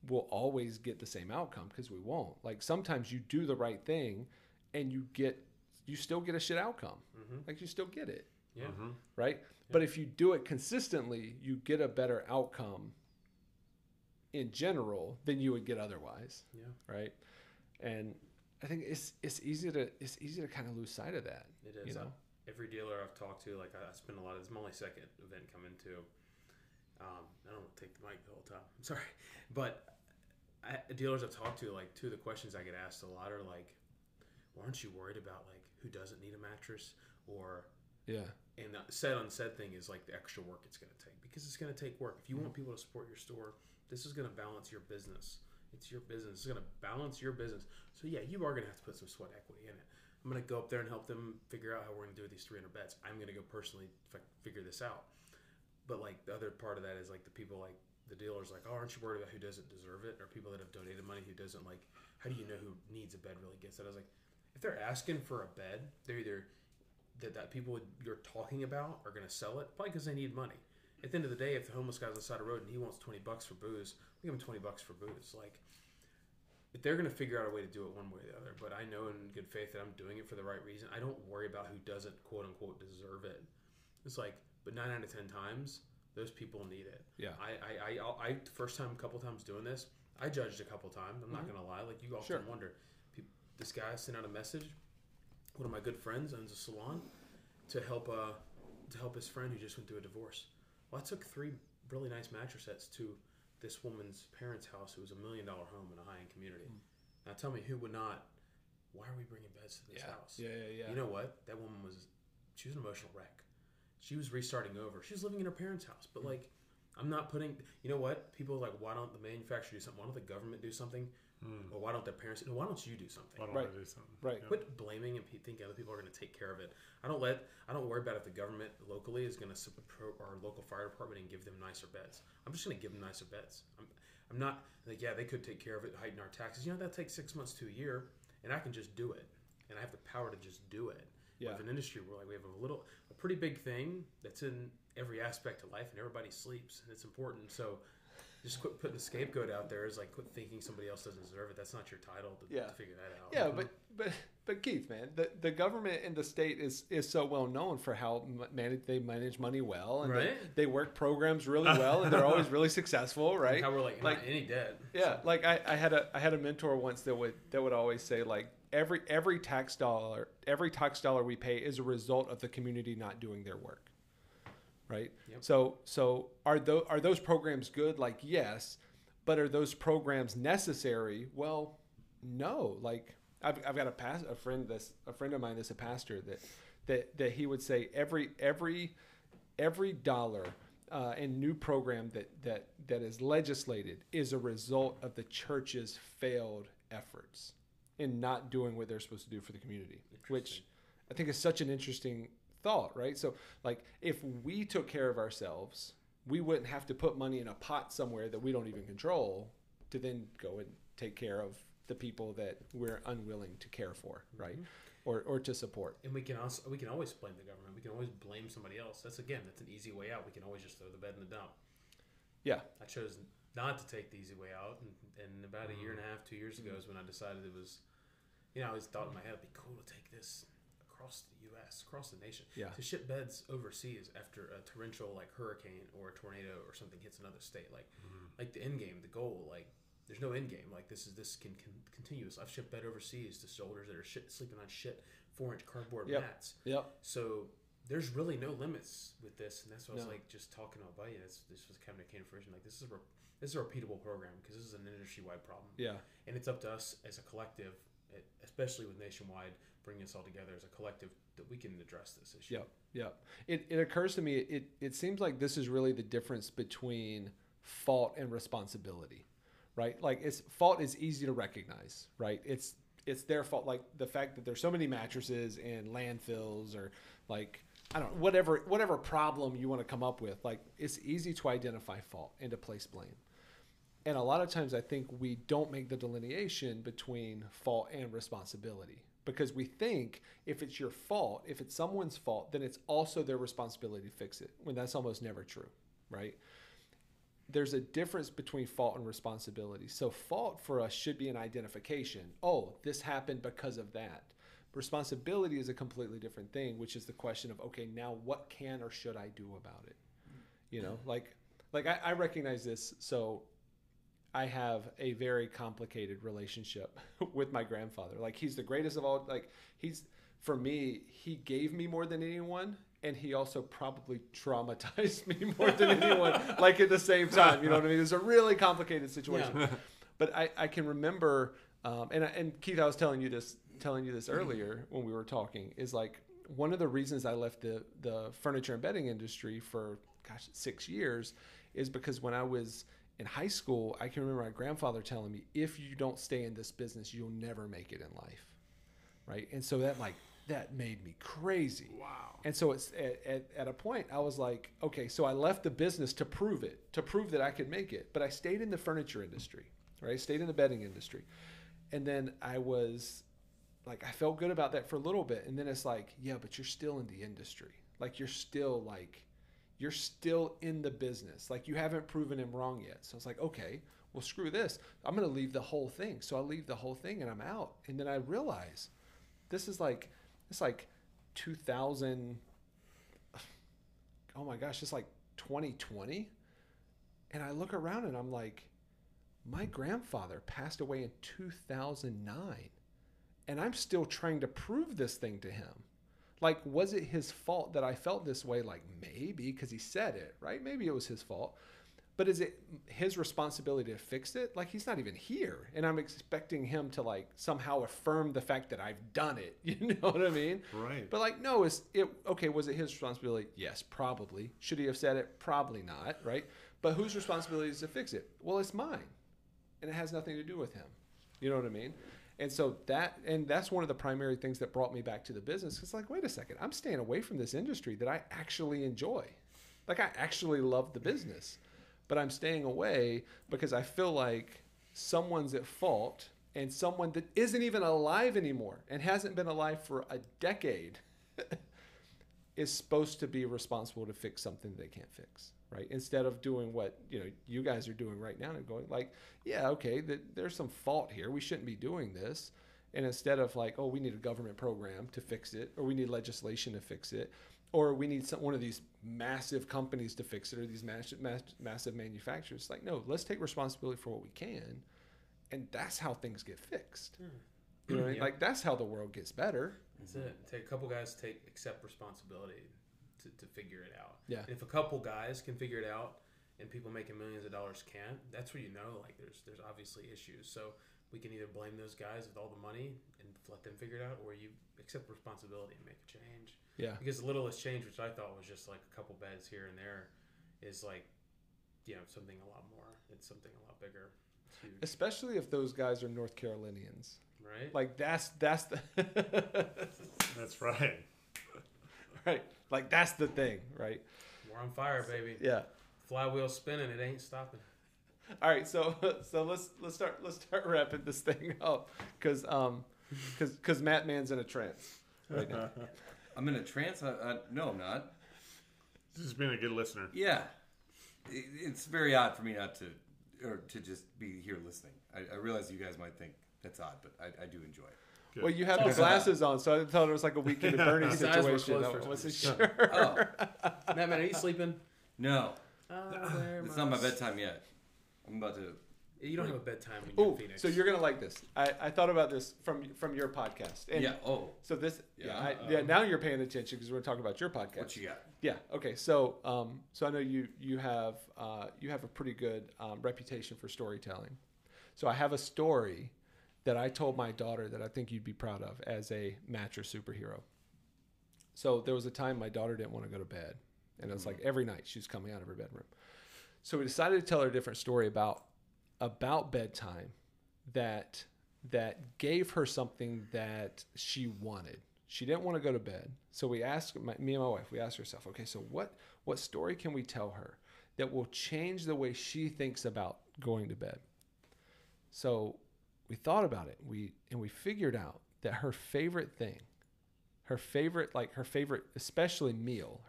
We'll always get the same outcome, because we won't. Like, sometimes you do the right thing and you still get a shit outcome. Mm-hmm. Like, you still get it. Yeah. Mm-hmm. Right. Yeah. But if you do it consistently, you get a better outcome in general than you would get otherwise. Yeah. Right. And I think it's easy to kind of lose sight of that. It is. Every dealer I've talked to, like, I spend a lot of, it's my only second event coming to. I don't take the mic the whole time. I'm sorry. But dealers I've talked to, like, two of the questions I get asked a lot are like, well, aren't you worried about, like, who doesn't need a mattress? Or, yeah. And the said unsaid thing is, like, the extra work it's going to take, because it's going to take work. If you mm-hmm. want people to support your store, this is going to balance your business. It's your business. It's going to balance your business. So, yeah, you are going to have to put some sweat equity in it. I'm going to go up there and help them figure out how we're going to do these 300 bets. I'm going to go personally figure this out. But, like, the other part of that is, like, the people, like, the dealers, like, oh, aren't you worried about who doesn't deserve it? Or people that have donated money who doesn't, like, how do you know who needs a bed really gets it? I was like, if they're asking for a bed, they're either that people you're talking about are going to sell it, probably because they need money. At the end of the day, if the homeless guy's on the side of the road and he wants $20 for booze, we give him $20 for booze. Like, they're going to figure out a way to do it one way or the other. But I know in good faith that I'm doing it for the right reason. I don't worry about who doesn't, quote unquote, deserve it. It's like, but 9 out of 10 times, those people need it. Yeah. I first time, a couple times doing this, I judged a couple times. I'm not mm-hmm. going to lie. Like, you often sure. wonder, this guy sent out a message. One of my good friends owns a salon to help his friend who just went through a divorce. Well, I took 3 really nice mattress sets to this woman's parents' house, who was a $1 million home in a high-end community. Mm. Now tell me, who would not? Why are we bringing beds to this house? Yeah. You know what? That woman she was an emotional wreck. She was restarting over. She was living in her parents' house. But like, I'm not putting. You know what? People are like, why don't the manufacturer do something? Why don't the government do something? Mm. Or why don't their parents? Why don't you do something? Why don't I do something? Right. Quit blaming and think other people are going to take care of it. I don't worry about if the government locally is going to support our local fire department and give them nicer beds. I'm just going to give them nicer beds. I'm not like, yeah, they could take care of it, heighten our taxes. That takes 6 months to a year, and I can just do it, and I have the power to just do it. Yeah. With an industry where like we have a pretty big thing that's in every aspect of life, and everybody sleeps, and it's important. So. Just quit putting the scapegoat out there. Is like, quit thinking somebody else doesn't deserve it. That's not your title to figure that out. Yeah, mm-hmm. but Keith, man, the government and the state is so well known for how they manage money well, and right? they work programs really well, and they're always really successful, right? And how we're like any debt. Yeah, so. Like I had a mentor once that would always say, like, every tax dollar we pay is a result of the community not doing their work. Right. Yep. So are those programs good? Like, yes, but are those programs necessary? Well, no. Like, I've got a friend of mine that's a pastor that he would say every dollar and new program that is legislated is a result of the church's failed efforts in not doing what they're supposed to do for the community, which I think is such an interesting thought, right? So like, if we took care of ourselves, we wouldn't have to put money in a pot somewhere that we don't even control to then go and take care of the people that we're unwilling to care for, right? Mm-hmm. Or to support. And we can always blame the government. We can always blame somebody else. That's an easy way out. We can always just throw the bed in the dump. Yeah. I chose not to take the easy way out, and about a year and a half, 2 years ago is when I decided it was, I always thought in my head, it'd be cool to take this across the U.S., across the nation, to ship beds overseas after a torrential like hurricane or a tornado or something hits another state. Like, like the end game, the goal, like there's no end game. Like this can continue. I've shipped bed overseas to soldiers that are sleeping on four-inch cardboard mats. So there's really no limits with this, and that's why I was like just talking about you. This was kind of came to fruition. Like this is a repeatable program because this is an industry-wide problem. Yeah, and it's up to us as a collective. Especially with Nationwide bringing us all together as a collective, that we can address this issue. It occurs to me, it seems like this is really the difference between fault and responsibility, right? Like fault is easy to recognize, right? It's their fault. Like the fact that there's so many mattresses in landfills or like, I don't know, whatever problem you want to come up with, like it's easy to identify fault and to place blame. And a lot of times I think we don't make the delineation between fault and responsibility because we think if it's your fault, if it's someone's fault, then it's also their responsibility to fix it, when that's almost never true, right? There's a difference between fault and responsibility. So fault for us should be an identification. Oh, this happened because of that. Responsibility is a completely different thing, which is the question of, okay, now what can or should I do about it? You know, like I recognize this. So I have a very complicated relationship with my grandfather. Like he's the greatest of all. Like he's, for me, he gave me more than anyone. And he also probably traumatized me more than anyone, like at the same time, you know what I mean? It's a really complicated situation, but I can remember, and Keith, I was telling you this earlier when we were talking, is like one of the reasons I left the furniture and bedding industry for 6 years is because when I was in high school, I can remember my grandfather telling me, if you don't stay in this business, you'll never make it in life, right? And so that made me crazy. Wow. And so it's at a point I was like, okay, so I left the business to prove that I could make it. But I stayed in the furniture industry, right? I stayed in the bedding industry. And then I was like, I felt good about that for a little bit. And then it's like, yeah, but you're still in the industry. Like you're still in the business. Like you haven't proven him wrong yet. So I was like, okay, well, screw this. I'm going to leave the whole thing. So I leave the whole thing and I'm out. And then I realize this is like, it's like 2000. Oh my gosh, it's like 2020. And I look around and I'm like, my grandfather passed away in 2009 and I'm still trying to prove this thing to him. Like, was it his fault that I felt this way? Like, maybe, because he said it, right? Maybe it was his fault. But is it his responsibility to fix it? Like, he's not even here. And I'm expecting him to, like, somehow affirm the fact that I've done it. You know what I mean? Right. But, like, no, okay, was it his responsibility? Yes, probably. Should he have said it? Probably not, right? But whose responsibility is to fix it? Well, it's mine. And it has nothing to do with him. You know what I mean? And so that's one of the primary things that brought me back to the business. It's like, wait a second, I'm staying away from this industry that I actually enjoy. Like I actually love the business, but I'm staying away because I feel like someone's at fault and someone that isn't even alive anymore and hasn't been alive for a decade is supposed to be responsible to fix something they can't fix. Right? Instead of doing what you guys are doing right now and going like, yeah, okay, there's some fault here. We shouldn't be doing this. And instead of like, oh, we need a government program to fix it, or we need legislation to fix it, or we need one of these massive companies to fix it, or these massive manufacturers. Like, no, let's take responsibility for what we can. And that's how things get fixed. You know what I mean? Yep. Like that's how the world gets better. That's it. Take a couple guys accept responsibility. To figure it out. Yeah. And if a couple guys can figure it out and people making millions of dollars can't, that's where like there's obviously issues. So we can either blame those guys with all the money and let them figure it out, or you accept responsibility and make a change. Yeah. Because the littlest change, which I thought was just like a couple beds here and there, is like something a lot more. It's something a lot bigger. Especially if those guys are North Carolinians. Right. Like that's the that's right. Right. Like that's the thing, right? We're on fire, baby. Yeah. Flywheel spinning, it ain't stopping. All right, so let's start wrapping this thing up cuz MattMan's in a trance right now. I'm in a trance? No, I'm not. This has been a good listener. Yeah. It's very odd for me not to or to just be here listening. I realize you guys might think that's odd, but I do enjoy it. Good. Well, you have the glasses on, so I thought it was like a Weekend at Bernie's situation. I wasn't sure. Oh. Matt, are you sleeping? No. It's not my bedtime yet. I'm about to. You don't have a bedtime when you're in Phoenix. So you're gonna like this. I thought about this from your podcast. And yeah. Oh. So this. Yeah. Now you're paying attention because we're talking about your podcast. What you got? Yeah. Okay. So so I know you have a pretty good reputation for storytelling. So I have a story that I told my daughter that I think you'd be proud of as a mattress superhero. So there was a time my daughter didn't want to go to bed, and it was like every night she was coming out of her bedroom. So we decided to tell her a different story about bedtime that gave her something that she wanted. She didn't want to go to bed. So we asked, me and my wife, we asked herself, okay, so what story can we tell her that will change the way she thinks about going to bed? So we thought about it. We figured out that her favorite meal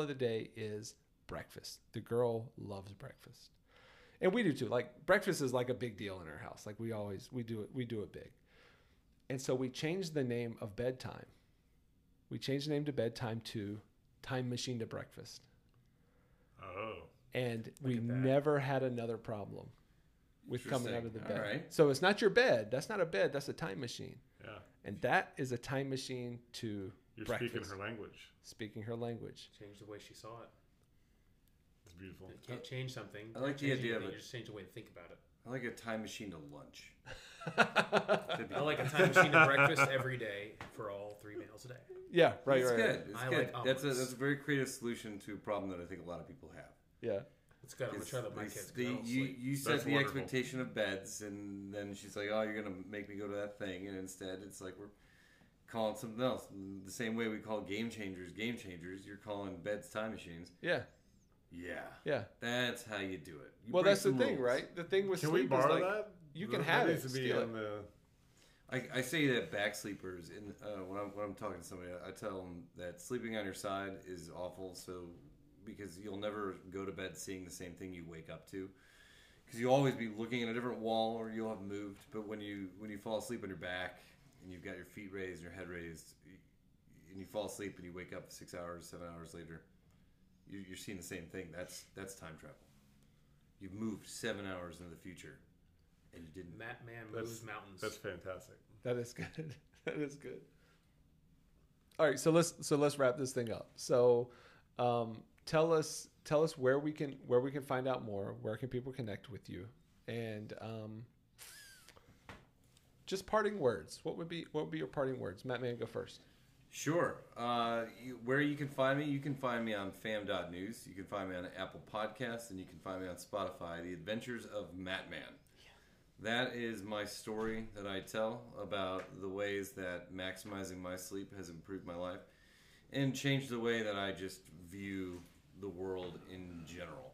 of the day is breakfast. The girl loves breakfast. And we do too. Like breakfast is like a big deal in our house. Like we do it big. And so we changed the name of bedtime. We changed the name to bedtime to Time Machine to Breakfast. Oh. And we never had another problem with coming out of the bed. Right. So it's not your bed. That's not a bed. That's a time machine. Yeah. And that is a time machine to breakfast. You're speaking her language. Speaking her language. Change the way she saw it. It's beautiful. You can't change something. I like the idea of it. You just change the way to think about it. I like a time machine to lunch. I like a time machine to breakfast every day for all 3 meals a day. Yeah, right, it's right. Good. Right. It's I good. Like that's a very creative solution to a problem that I think a lot of people have. Yeah. It's good. I'm going to try that with my kids. You set the expectation of beds, and then she's like, oh, you're going to make me go to that thing. And instead, it's like we're calling something else. The same way we call game changers, you're calling beds time machines. Yeah. Yeah. Yeah. That's how you do it. Well, that's the thing, right? The thing with sleep is like, that? You can have it. I say that back sleepers, when I'm talking to somebody, I tell them that sleeping on your side is awful, because you'll never go to bed seeing the same thing you wake up to. Because you'll always be looking at a different wall or you'll have moved. But when you fall asleep on your back and you've got your feet raised, your head raised, and you fall asleep and you wake up 7 hours later, you're seeing the same thing. That's time travel. You've moved 7 hours into the future, and you didn't. MattMan moves mountains. That's fantastic. That is good. That is good. All right, so let's wrap this thing up. So, tell us where we can find out more. Where can people connect with you? And just parting words. What would be your parting words? MattMan, go first. Sure. Where you can find me on fam.news. You can find me on Apple Podcasts, and you can find me on Spotify. The Adventures of MattMan. Yeah. That is my story that I tell about the ways that maximizing my sleep has improved my life and changed the way that I just view the world in general.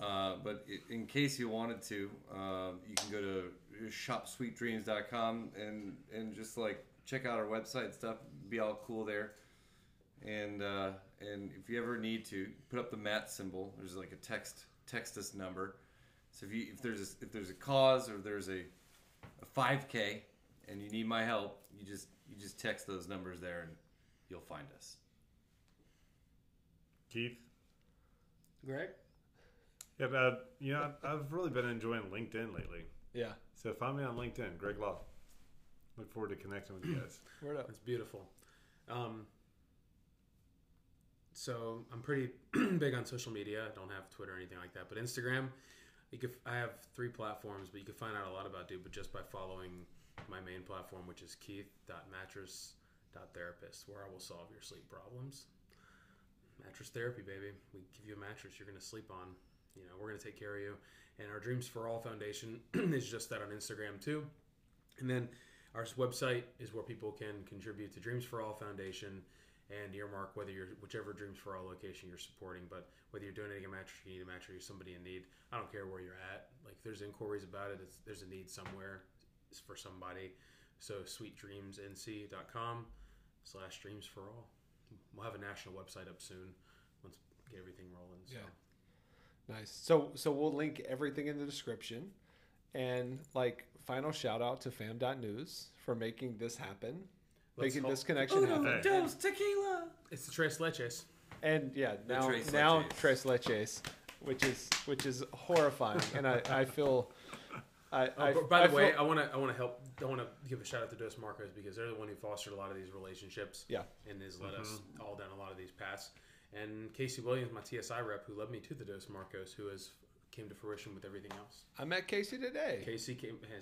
But in case you wanted to, you can go to shopsweetdreams.com and just like, check out our website stuff. Be all cool there. And if you ever need to, put up the Matt symbol. There's like a text us number. So if there's a cause or there's a 5K and you need my help, you just text those numbers there and you'll find us. Keith? Greg? Yeah, I've really been enjoying LinkedIn lately. Yeah. So find me on LinkedIn, Greg Law. Look forward to connecting with you guys. Word up. It's beautiful. So I'm pretty big on social media. I don't have Twitter or anything like that, but Instagram. I have 3 platforms, but you can find out a lot about Dude, but just by following my main platform, which is keith.mattress.therapist, where I will solve your sleep problems. Mattress therapy, baby. We give you a mattress you're going to sleep on. You know, we're going to take care of you. And our Dreams for All Foundation is just that on Instagram too. And then our website is where people can contribute to Dreams for All Foundation and earmark whichever Dreams for All location you're supporting. But whether you're donating a mattress, you need a mattress, or somebody in need, I don't care where you're at. Like there's inquiries about it. There's a need somewhere. It's for somebody. So sweetdreamsnc.com/dreamsforall. We'll have a national website up soon once we get everything rolling. So. Yeah. Nice. So we'll link everything in the description. And like final shout out to fam.news for making this happen. This connection happen. Dos tequila. It's the Tres Leches. And yeah, now Tres Leches, which is horrifying. And I feel By the way, I want to help. I want to give a shout out to Dos Marcos because they're the one who fostered a lot of these relationships. Yeah. And has led us all down a lot of these paths. And Casey Williams, my TSI rep, who led me to the Dos Marcos, who has came to fruition with everything else. I met Casey today. Casey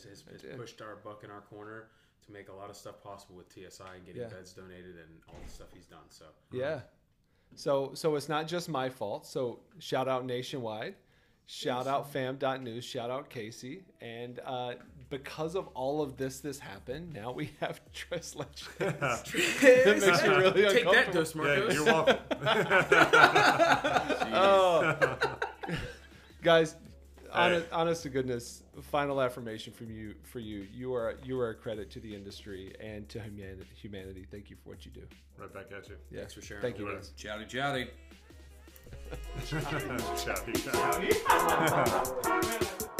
has pushed our buck in our corner to make a lot of stuff possible with TSI and getting beds donated and all the stuff he's done. So so it's not just my fault. So shout out Nationwide. Shout out fam.news, shout out Casey. And because of all of this happened. Now we have Tres Leches. That makes you really uncomfortable. Take that, Dos Marcos. Yeah, you're welcome. Guys, honest to goodness, final affirmation from you. For you, you are a credit to the industry and to humanity. Thank you for what you do. Right back at you. Yeah. Thanks for sharing. Thank you, guys. Chowdy, chowdy. Chowdy, chowdy.